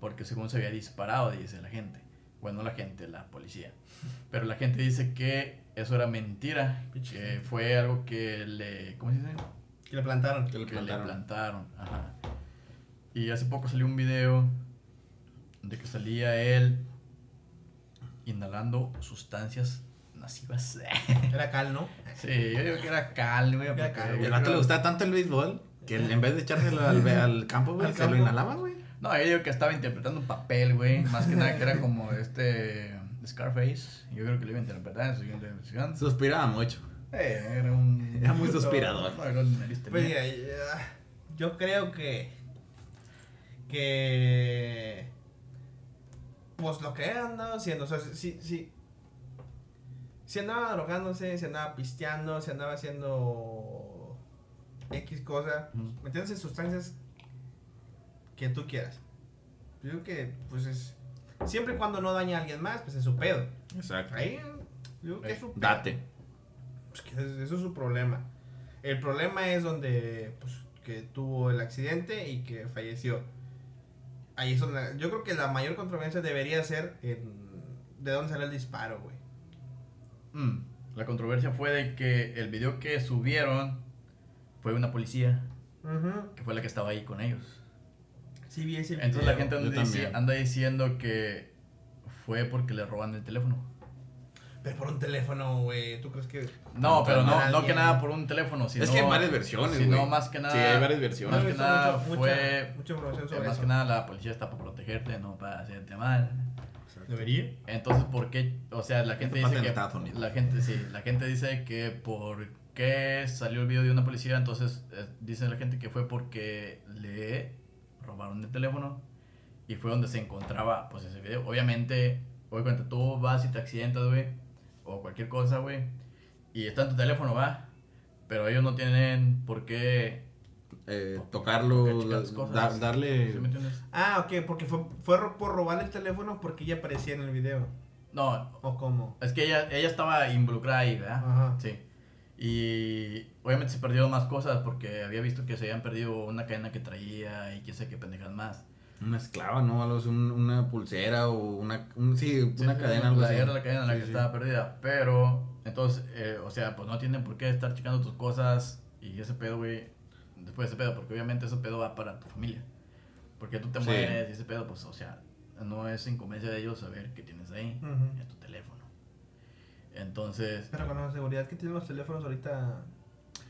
porque según se había disparado, dice la gente. Bueno, la policía. Pero la gente dice que eso era mentira. Que fue algo que le... ¿Cómo se dice? Que le plantaron. Que le plantaron. Ajá. Y hace poco salió un video de que salía él inhalando sustancias nocivas. Era cal, ¿no? Sí, yo digo que era cal, güey. ¿Y al rato le gustaba tanto el béisbol que en vez de echárselo al campo, güey, se lo inhalaba, güey? No, yo digo que estaba interpretando un papel, güey. Más que nada que era como Scarface. Yo creo que lo iba a interpretar en su siguiente versión. Suspiraba mucho. Era muy suspirador. Pues mira, yo creo que pues lo que andaba haciendo, o sea, sí. Si andaba drogándose, si andaba pisteando, si andaba haciendo X cosa, metiéndose sustancias que tú quieras. Yo creo que, pues es. Siempre y cuando no daña a alguien más, pues es su pedo. Exacto. Ahí, yo creo que es su pedo. Date. Pues que eso es su problema. El problema es donde, pues, que tuvo el accidente y que falleció. ahí es donde yo creo que la mayor controversia debería ser de dónde sale el disparo, güey. La controversia fue de que el video que subieron fue una policía, uh-huh, que fue la que estaba ahí con ellos. Sí, vi ese video. Entonces la gente anda diciendo que fue porque le roban el teléfono. Pero por un teléfono, güey, ¿tú crees que...? No, pero no que nada por un teléfono, sino... Es que hay varias versiones, güey. Sino más que nada... Sí, hay varias versiones. Más que nada fue... Mucha información sobre eso. Más que nada la policía está para protegerte, no para hacerte mal. ¿Debería? Entonces, ¿por qué...? O sea, la gente dice que... La gente dice que por qué salió el video de una policía, entonces dice la gente que fue porque le robaron el teléfono y fue donde se encontraba, pues, ese video. Obviamente, hoy cuando tú vas y te accidentas, güey, o cualquier cosa, güey, y está en tu teléfono, va, pero ellos no tienen por qué tocarlo, darle... ¿Sí me entiendes? Ah, ok, porque fue por robar el teléfono porque ella aparecía en el video. No. ¿O cómo? Es que ella estaba involucrada ahí, ¿verdad? Ajá. Sí. Y obviamente se perdieron más cosas porque había visto que se habían perdido una cadena que traía y quién sabe qué pendejas más. Una esclava, ¿no? Una pulsera o una cadena, algo así. Era la cadena en la que estaba perdida. Pero, entonces, o sea, pues no tienen por qué estar checando tus cosas y ese pedo, güey. Después de ese pedo, porque obviamente ese pedo va para tu familia. Porque tú te mueres y ese pedo, pues, o sea, no es incumbencia de ellos saber qué tienes ahí, uh-huh, en tu teléfono. Entonces. Pero con la seguridad que tienen los teléfonos ahorita.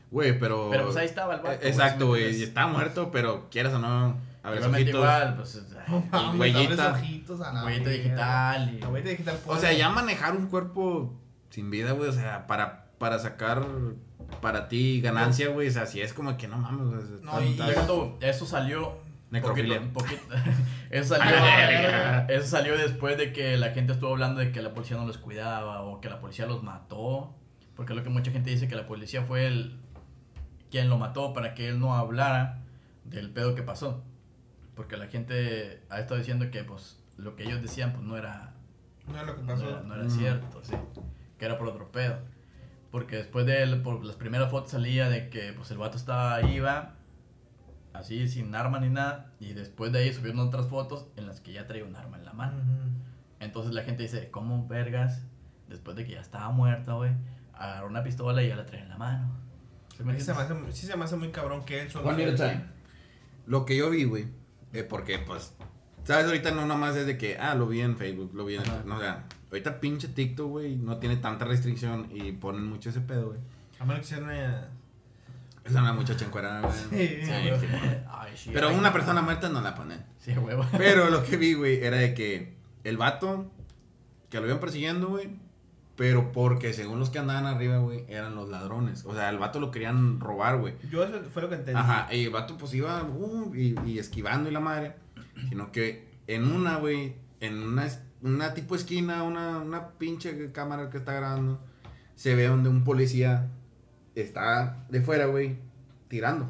Güey, pero. Pero pues ahí estaba el vato. Exacto, güey. Y está muerto, pero quieras o no. A ver, igual, pues, huellita digital. La huellita digital. O sea, ya manejar un cuerpo sin vida, güey, o sea, para sacar para ti ganancia, güey, o sea, si es como que no mames, o sea, no, y eso salió necrofilia. Eso salió después de que la gente estuvo hablando de que la policía no los cuidaba o que la policía los mató, porque lo que mucha gente dice que la policía fue el quien lo mató para que él no hablara del pedo que pasó. Porque la gente ha estado diciendo que, pues, lo que ellos decían, pues, no era lo que pasó. No era cierto, sí. Que era por otro pedo. Porque después de por las primeras fotos salía de que, pues, el vato estaba ahí, va, así, sin arma ni nada. Y después de ahí subieron otras fotos en las que ya traía un arma en la mano. Uh-huh. Entonces la gente dice, ¿cómo vergas? Después de que ya estaba muerta, güey, agarró una pistola y ya la traía en la mano. Sí se me hace muy cabrón que él... Lo que yo vi, güey... porque, pues, ¿sabes? Ahorita no nomás es de que, lo vi en Facebook, lo vi en... No, o sea, ahorita pinche TikTok, güey, no tiene tanta restricción y ponen mucho ese pedo, güey. A menos que sea una muchacha encuerada, güey. Sí, pero una persona muerta no la ponen. Sí, huevo. Pero lo que vi, güey, era de que el vato, que lo iban persiguiendo, güey, pero porque según los que andaban arriba, güey, eran los ladrones. O sea, el vato lo querían robar, güey. Yo eso fue lo que entendí. Ajá, y el vato pues iba y esquivando y la madre. Sino que en una, güey, en una tipo esquina, una pinche cámara que está grabando, se ve donde un policía está de fuera, güey, tirando.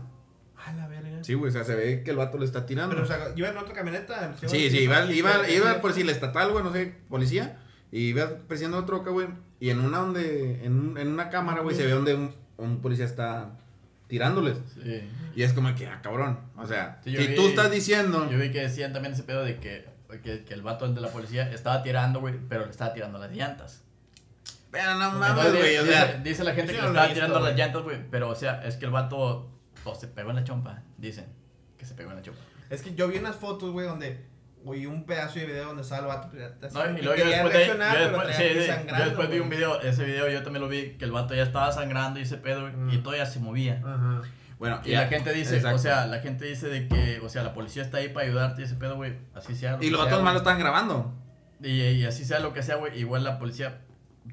A la verga. Sí, güey, o sea, se ve que el vato le está tirando. Pero, o sea, iba en otra camioneta. Sí, iba por si la estatal, güey, no sé, policía. Y iba presionando la troca, güey, y en una cámara, güey, se ve donde un policía está tirándoles. Sí. Y es como que, cabrón, o sea, sí, tú estás diciendo... Yo vi que decían también ese pedo de que el vato de la policía estaba tirando, güey, pero le estaba tirando las llantas. Pero no mames, güey, o sea... Dice la gente que le estaba tirando las llantas, güey, pero, o sea, es que el vato, pues, se pegó en la chompa, dicen, que se pegó en la chompa. Es que yo vi unas fotos, güey, donde... Oye, un pedazo de video donde estaba el vato. No, y luego quería reaccionar, pero traía aquí sangrando. Yo después vi un video, ese video yo también lo vi, que el vato ya estaba sangrando y ese pedo, y todavía se movía. Ajá. Bueno, y la gente dice, exacto. O sea, la gente dice de que, o sea, la policía está ahí para ayudarte y ese pedo, güey, así sea. Y los otros más lo están grabando. Y así sea lo que sea, güey, igual la policía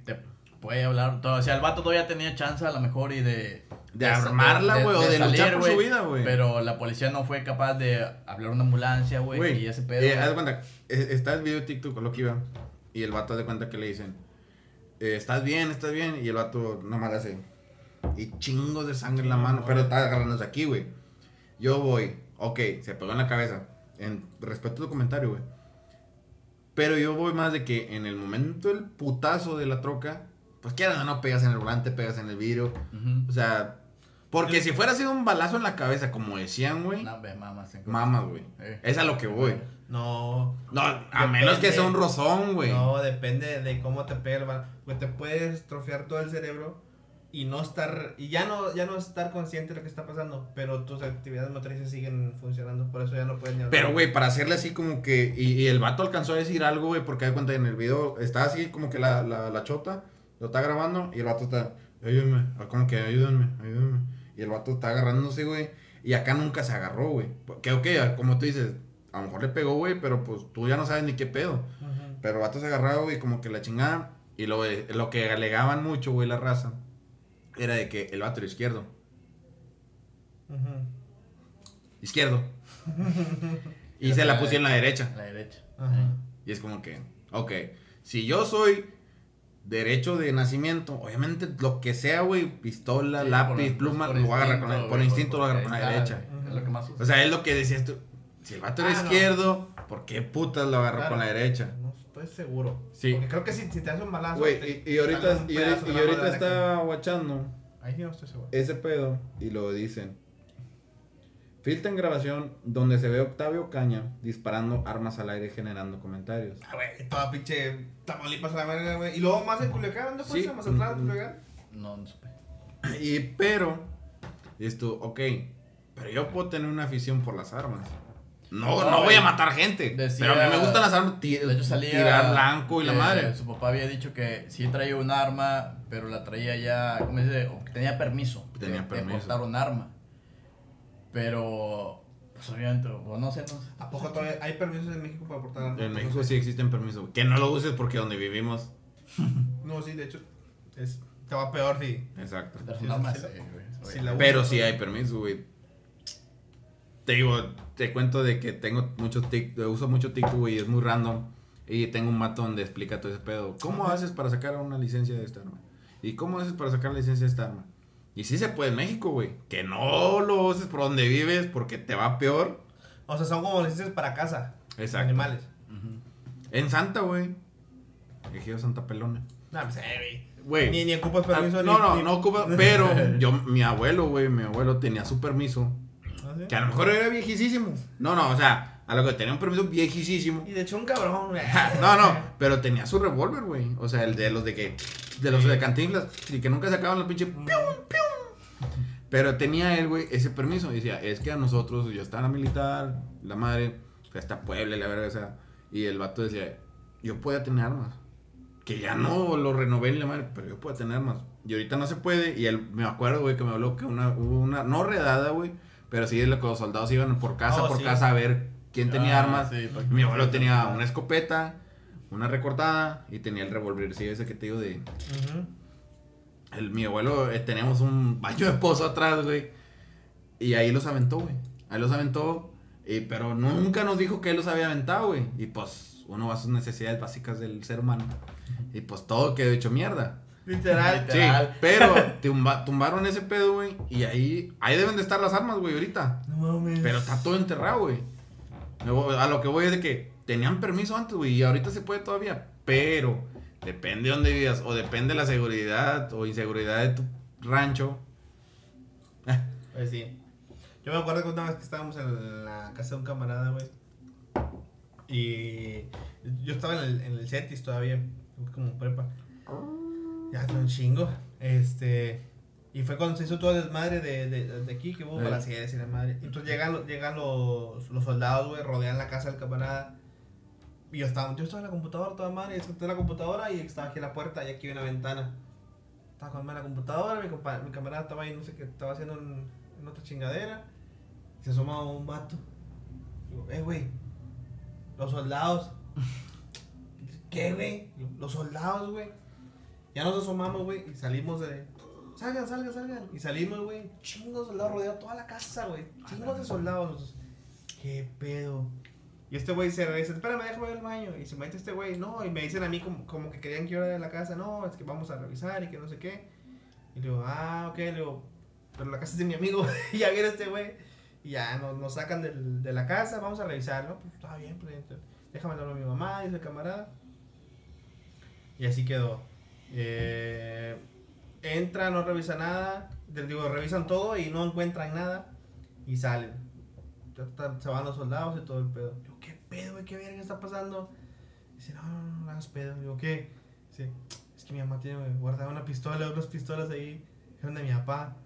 te puede hablar. Todo, o sea, el vato todavía tenía chance a lo mejor y de armarla, güey, o de luchar por su vida, güey. Pero la policía no fue capaz de hablar una ambulancia, güey, y ese pedo. Haz de cuenta, está el video de TikTok, lo que iba, y el vato haz de cuenta que le dicen, estás bien, y el vato nomás le hace, y chingos de sangre en la mano, pero está agarrándose aquí, güey. Yo voy, ok, se pegó en la cabeza, respeto tu comentario, güey. Pero yo voy más de que en el momento del putazo de la troca, pues quieras o no, pegas en el volante, pegas en el vidrio, o sea... Porque si fuera sido un balazo en la cabeza, como decían, güey. No, ve, mamas, güey. Es a lo que voy. No, a menos que sea un rozón, güey. No, depende de cómo te pegue el balazo. Pues te puedes trofear todo el cerebro y no estar, y ya no estar consciente de lo que está pasando, pero tus actividades motrices siguen funcionando, por eso ya no puedes ni hablar. Pero güey, para hacerle así como que y el vato alcanzó a decir algo, güey, porque da cuenta en el video está así como que la chota lo está grabando y el vato está, ayúdenme, como que ayúdenme, y el vato está agarrándose, güey, y acá nunca se agarró, güey. Que okay, como tú dices, a lo mejor le pegó, güey, pero pues tú ya no sabes ni qué pedo. Uh-huh. Pero el vato se agarraba, güey, como que la chingada, y lo que alegaban mucho, güey, la raza era de que el vato era izquierdo. Uh-huh. Izquierdo. Y pero se la pusieron en la derecha. La derecha. Uh-huh. Y es como que, ok, si yo soy derecho de nacimiento, obviamente lo que sea, güey, pistola, sí, lápiz, pluma, lo voy a agarrar con por instinto, lo agarrar con la derecha. Es lo que más usa. O sea, es lo que decías tú. Si el vato era izquierdo, no. ¿Por qué putas lo agarró con la derecha? No estoy seguro. Sí. Porque creo que si te hace un malazo. Güey, y ahorita está guachando. Ahí no estoy seguro. Ese pedo, y lo dicen. Filtran grabación donde se ve Octavio Caña disparando armas al aire, generando comentarios. Ah, güey, toda pinche Tamaulipas a la verga, güey. Y luego más en Culiacán, ¿dónde fue? Sí. ¿Más atrás en Culiacán? No supe. Y pero, dices tú, ok, pero yo puedo tener una afición por las armas. No, voy a matar gente. Decía, pero a mí me gustan las armas. De hecho salía, tirar blanco y la madre. Su papá había dicho que sí traía un arma, pero la traía ya, ¿cómo dice? Tenía permiso. Tenía permiso. De portar un arma. Pero, pues obviamente, no sé. ¿A poco todavía hay permisos en México para portar armas? En México sí existen permisos. Que no lo uses porque donde vivimos. No, sí, de hecho, te va peor si. Exacto. Pero sí hay permiso, güey. Te digo, te cuento de que tengo mucho TikTok, uso mucho TikTok, güey, y es muy random. Y tengo un mato donde explica todo ese pedo. ¿Cómo haces para sacar una licencia de esta arma? ¿Y cómo haces para sacar la licencia de esta arma? Y sí se puede en México, güey. Que no lo uses por donde vives porque te va peor. O sea, son como licencias para casa. Exacto. Animales. Uh-huh. En Santa, güey. Ejido Santa Pelona. No, pues, güey. Ni ocupas permiso. No ocupas. Pero yo, mi abuelo tenía su permiso. Que a lo mejor era viejísimo. No, o sea, a lo que tenía un permiso viejísimo. Y de hecho un cabrón, güey. No, pero tenía su revólver, güey. O sea, el de los de que, de los de Cantinflas, y que nunca sacaban los pinches pium, pium. Pero tenía él, güey, ese permiso. Y decía, es que a nosotros, yo estaba en la militar, la madre, hasta Puebla, la verga, o sea. Y el vato decía, yo podía tener armas. Que ya no lo renové en la madre, pero yo podía tener armas. Y ahorita no se puede. Y él, me acuerdo, güey, que me habló que hubo una, no redada, güey. Pero sí, es lo que los soldados iban por casa a ver quién tenía armas. Sí, mi abuelo tenía una escopeta, una recortada y tenía el revólver. Sí, ese que te digo de... Uh-huh. Mi abuelo, teníamos un baño de pozo atrás, güey. Y ahí los aventó, güey. Pero nunca nos dijo que él los había aventado, güey. Y pues uno va a sus necesidades básicas del ser humano. Y pues todo quedó hecho mierda. Literal. Sí, pero tumbaron ese pedo, güey. Y ahí deben de estar las armas, güey, ahorita. No mames. Pero está todo enterrado, güey. A lo que voy es de que tenían permiso antes, güey. Y ahorita se puede todavía. Pero depende de dónde vivas. O depende de la seguridad o inseguridad de tu rancho. Pues sí. Yo me acuerdo que una vez que estábamos en la casa de un camarada, güey. Y yo estaba en el CETIS todavía. Como prepa. Ya hace un chingo. Y fue cuando se hizo todo el desmadre de aquí, que hubo balacieres y la madre. Entonces llegan los soldados, güey, rodean la casa del camarada. Y yo estaba en la computadora toda madre. Estaba en la computadora y estaba aquí en la puerta y aquí había una ventana. Estaba con la computadora, mi camarada estaba ahí, no sé qué, estaba haciendo en otra chingadera. Se asoma un vato. Digo, güey, los soldados. ¿Qué, güey? Los soldados, güey. Ya nos asomamos, güey, y salimos de... Salgan. Y salimos, güey, chingos de soldados rodeados toda la casa, güey. Chingos de soldados. ¿Qué pedo? Y este güey se regresa, espérame, déjame ver el baño. Y se mete este güey, no, y me dicen a mí como que querían que yo era de la casa. No, es que vamos a revisar y que no sé qué. Y le digo, ok, le digo, pero la casa es de mi amigo. Y ya viene este güey. Y ya nos sacan de la casa, vamos a revisar, ¿no? Pues está bien, pues, déjame hablar a mi mamá, dice el camarada. Y así quedó. entra, no revisa nada, revisan todo y no encuentran nada y salen. Se van los soldados y todo el pedo. Digo, ¿qué pedo, güey? ¿Qué verga está pasando? Dice, no hagas pedo. Digo, ¿qué? Dice, es que mi mamá tiene guardada una pistola, unas pistolas ahí, eran de mi papá.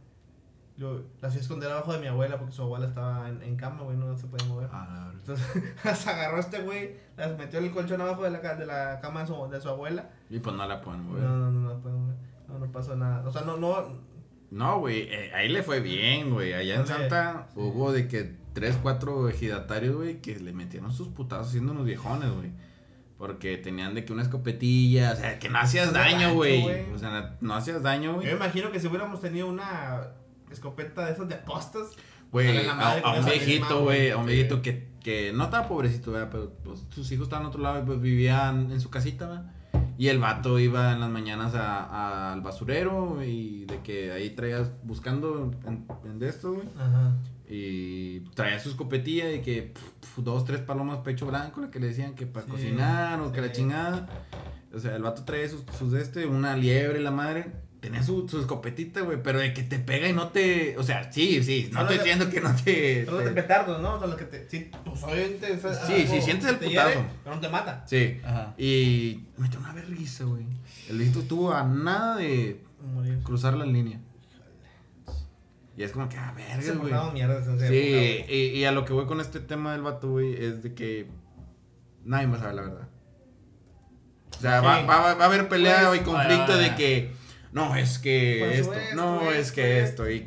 Yo las fui a esconder abajo de mi abuela porque su abuela estaba en cama, güey, no se podía mover. Entonces las agarró este güey, las metió en el colchón abajo de la cama de su abuela. Y pues no la pueden mover. No la pueden mover. No pasó nada. O sea, no, güey, ahí le fue bien, güey. Allá en Santa hubo de que 3-4 ejidatarios, güey, que le metieron sus putazos siendo unos viejones, güey. Porque tenían de que una escopetilla, o sea, que no hacías daño, güey. O sea, no hacías daño, güey. Yo imagino que si hubiéramos tenido una escopeta de esas de apostas, güey, a un viejito, güey, a un viejito que no estaba pobrecito, ¿verdad? Pero pues, sus hijos estaban en otro lado y pues vivían en su casita, ¿verdad? Y el vato iba en las mañanas al basurero y de que ahí traías buscando en de esto, güey. Ajá. Y traía su escopetilla y que 2-3 palomas pecho blanco, que le decían que para cocinar o que la chingada. O sea, el vato traía sus una liebre, la madre. Tenía su escopetita, güey, pero de que te pega y no te... O sea, sí, no estoy diciendo que no te... Solo te petardos, ¿no? O sea, los que te... Sí, pues obviamente... Sí, sientes el putazo. Pero no te mata. Sí. Ajá. Y me metió una berriza, güey. El viejito estuvo a nada de cruzar la línea. Y es como que, verga, güey. Sí, y a lo que voy con este tema del vato, güey, es de que... Nadie va a saber la verdad. O sea, va a haber pelea y conflicto de que... No, es que pues esto, güey, no, güey, es que esto, y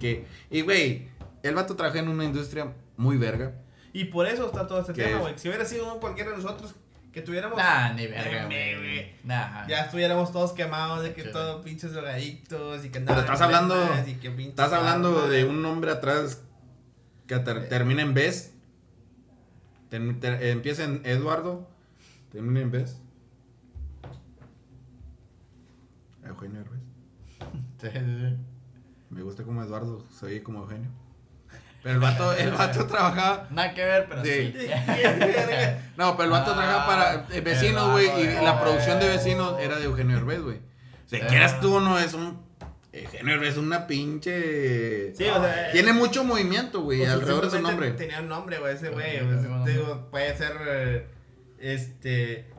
güey, el vato trabaja en una industria muy verga. Y por eso está todo este tema, güey, si hubiera sido cualquiera de nosotros que tuviéramos... Nah, ni verga, güey, nah. Ya estuviéramos todos quemados de que todos pinches drogadictos y que nada. Pero estás hablando, de un hombre atrás que termina en vez, empieza en Eduardo, termina en vez. Eugenio Hervés. Sí. Me gusta como Eduardo, soy como Eugenio. Pero el vato trabajaba. Nada que ver, pero sí. No, pero el vato trabajaba para Vecinos, güey. Y la producción de Vecinos era de Eugenio Hervés, güey. O sea, quieras tú o no, es un... Eugenio Hervés es una pinche... Sí, o sea... Tiene mucho movimiento, güey, alrededor de su nombre. Tenía un nombre, güey, ese güey. Digo, puede ser...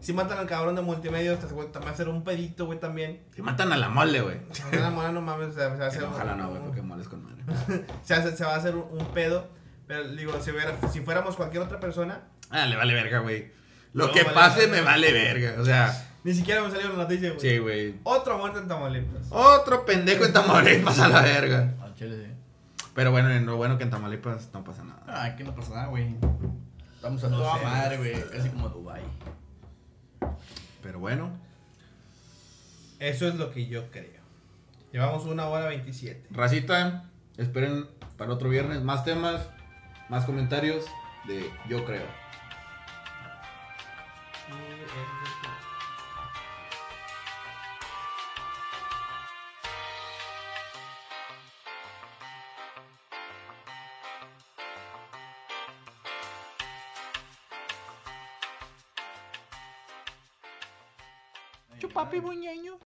si matan al cabrón de multimedia, te va a hacer un pedito, güey, también. Si matan a la mole, güey. Si matan a la mole, no mames, se va a hacer... Ojalá no, güey, porque moles con madre. Se va a hacer un pedo, pero digo, si fuéramos cualquier otra persona... le vale verga, güey. Lo que pase me vale verga, o sea... Ni siquiera me salió una noticia, güey. Sí, güey. Otro muerto en Tamaulipas. Otro pendejo en Tamaulipas a la verga. Pero bueno, lo bueno que en Tamaulipas no pasa nada. Aquí no pasa nada, güey. Estamos a toda madre, güey, casi como Dubai. Pero bueno, eso es lo que yo creo. Llevamos 1:27. Racita, esperen para otro viernes más temas, más comentarios de Yo Creo. Papi buñeño.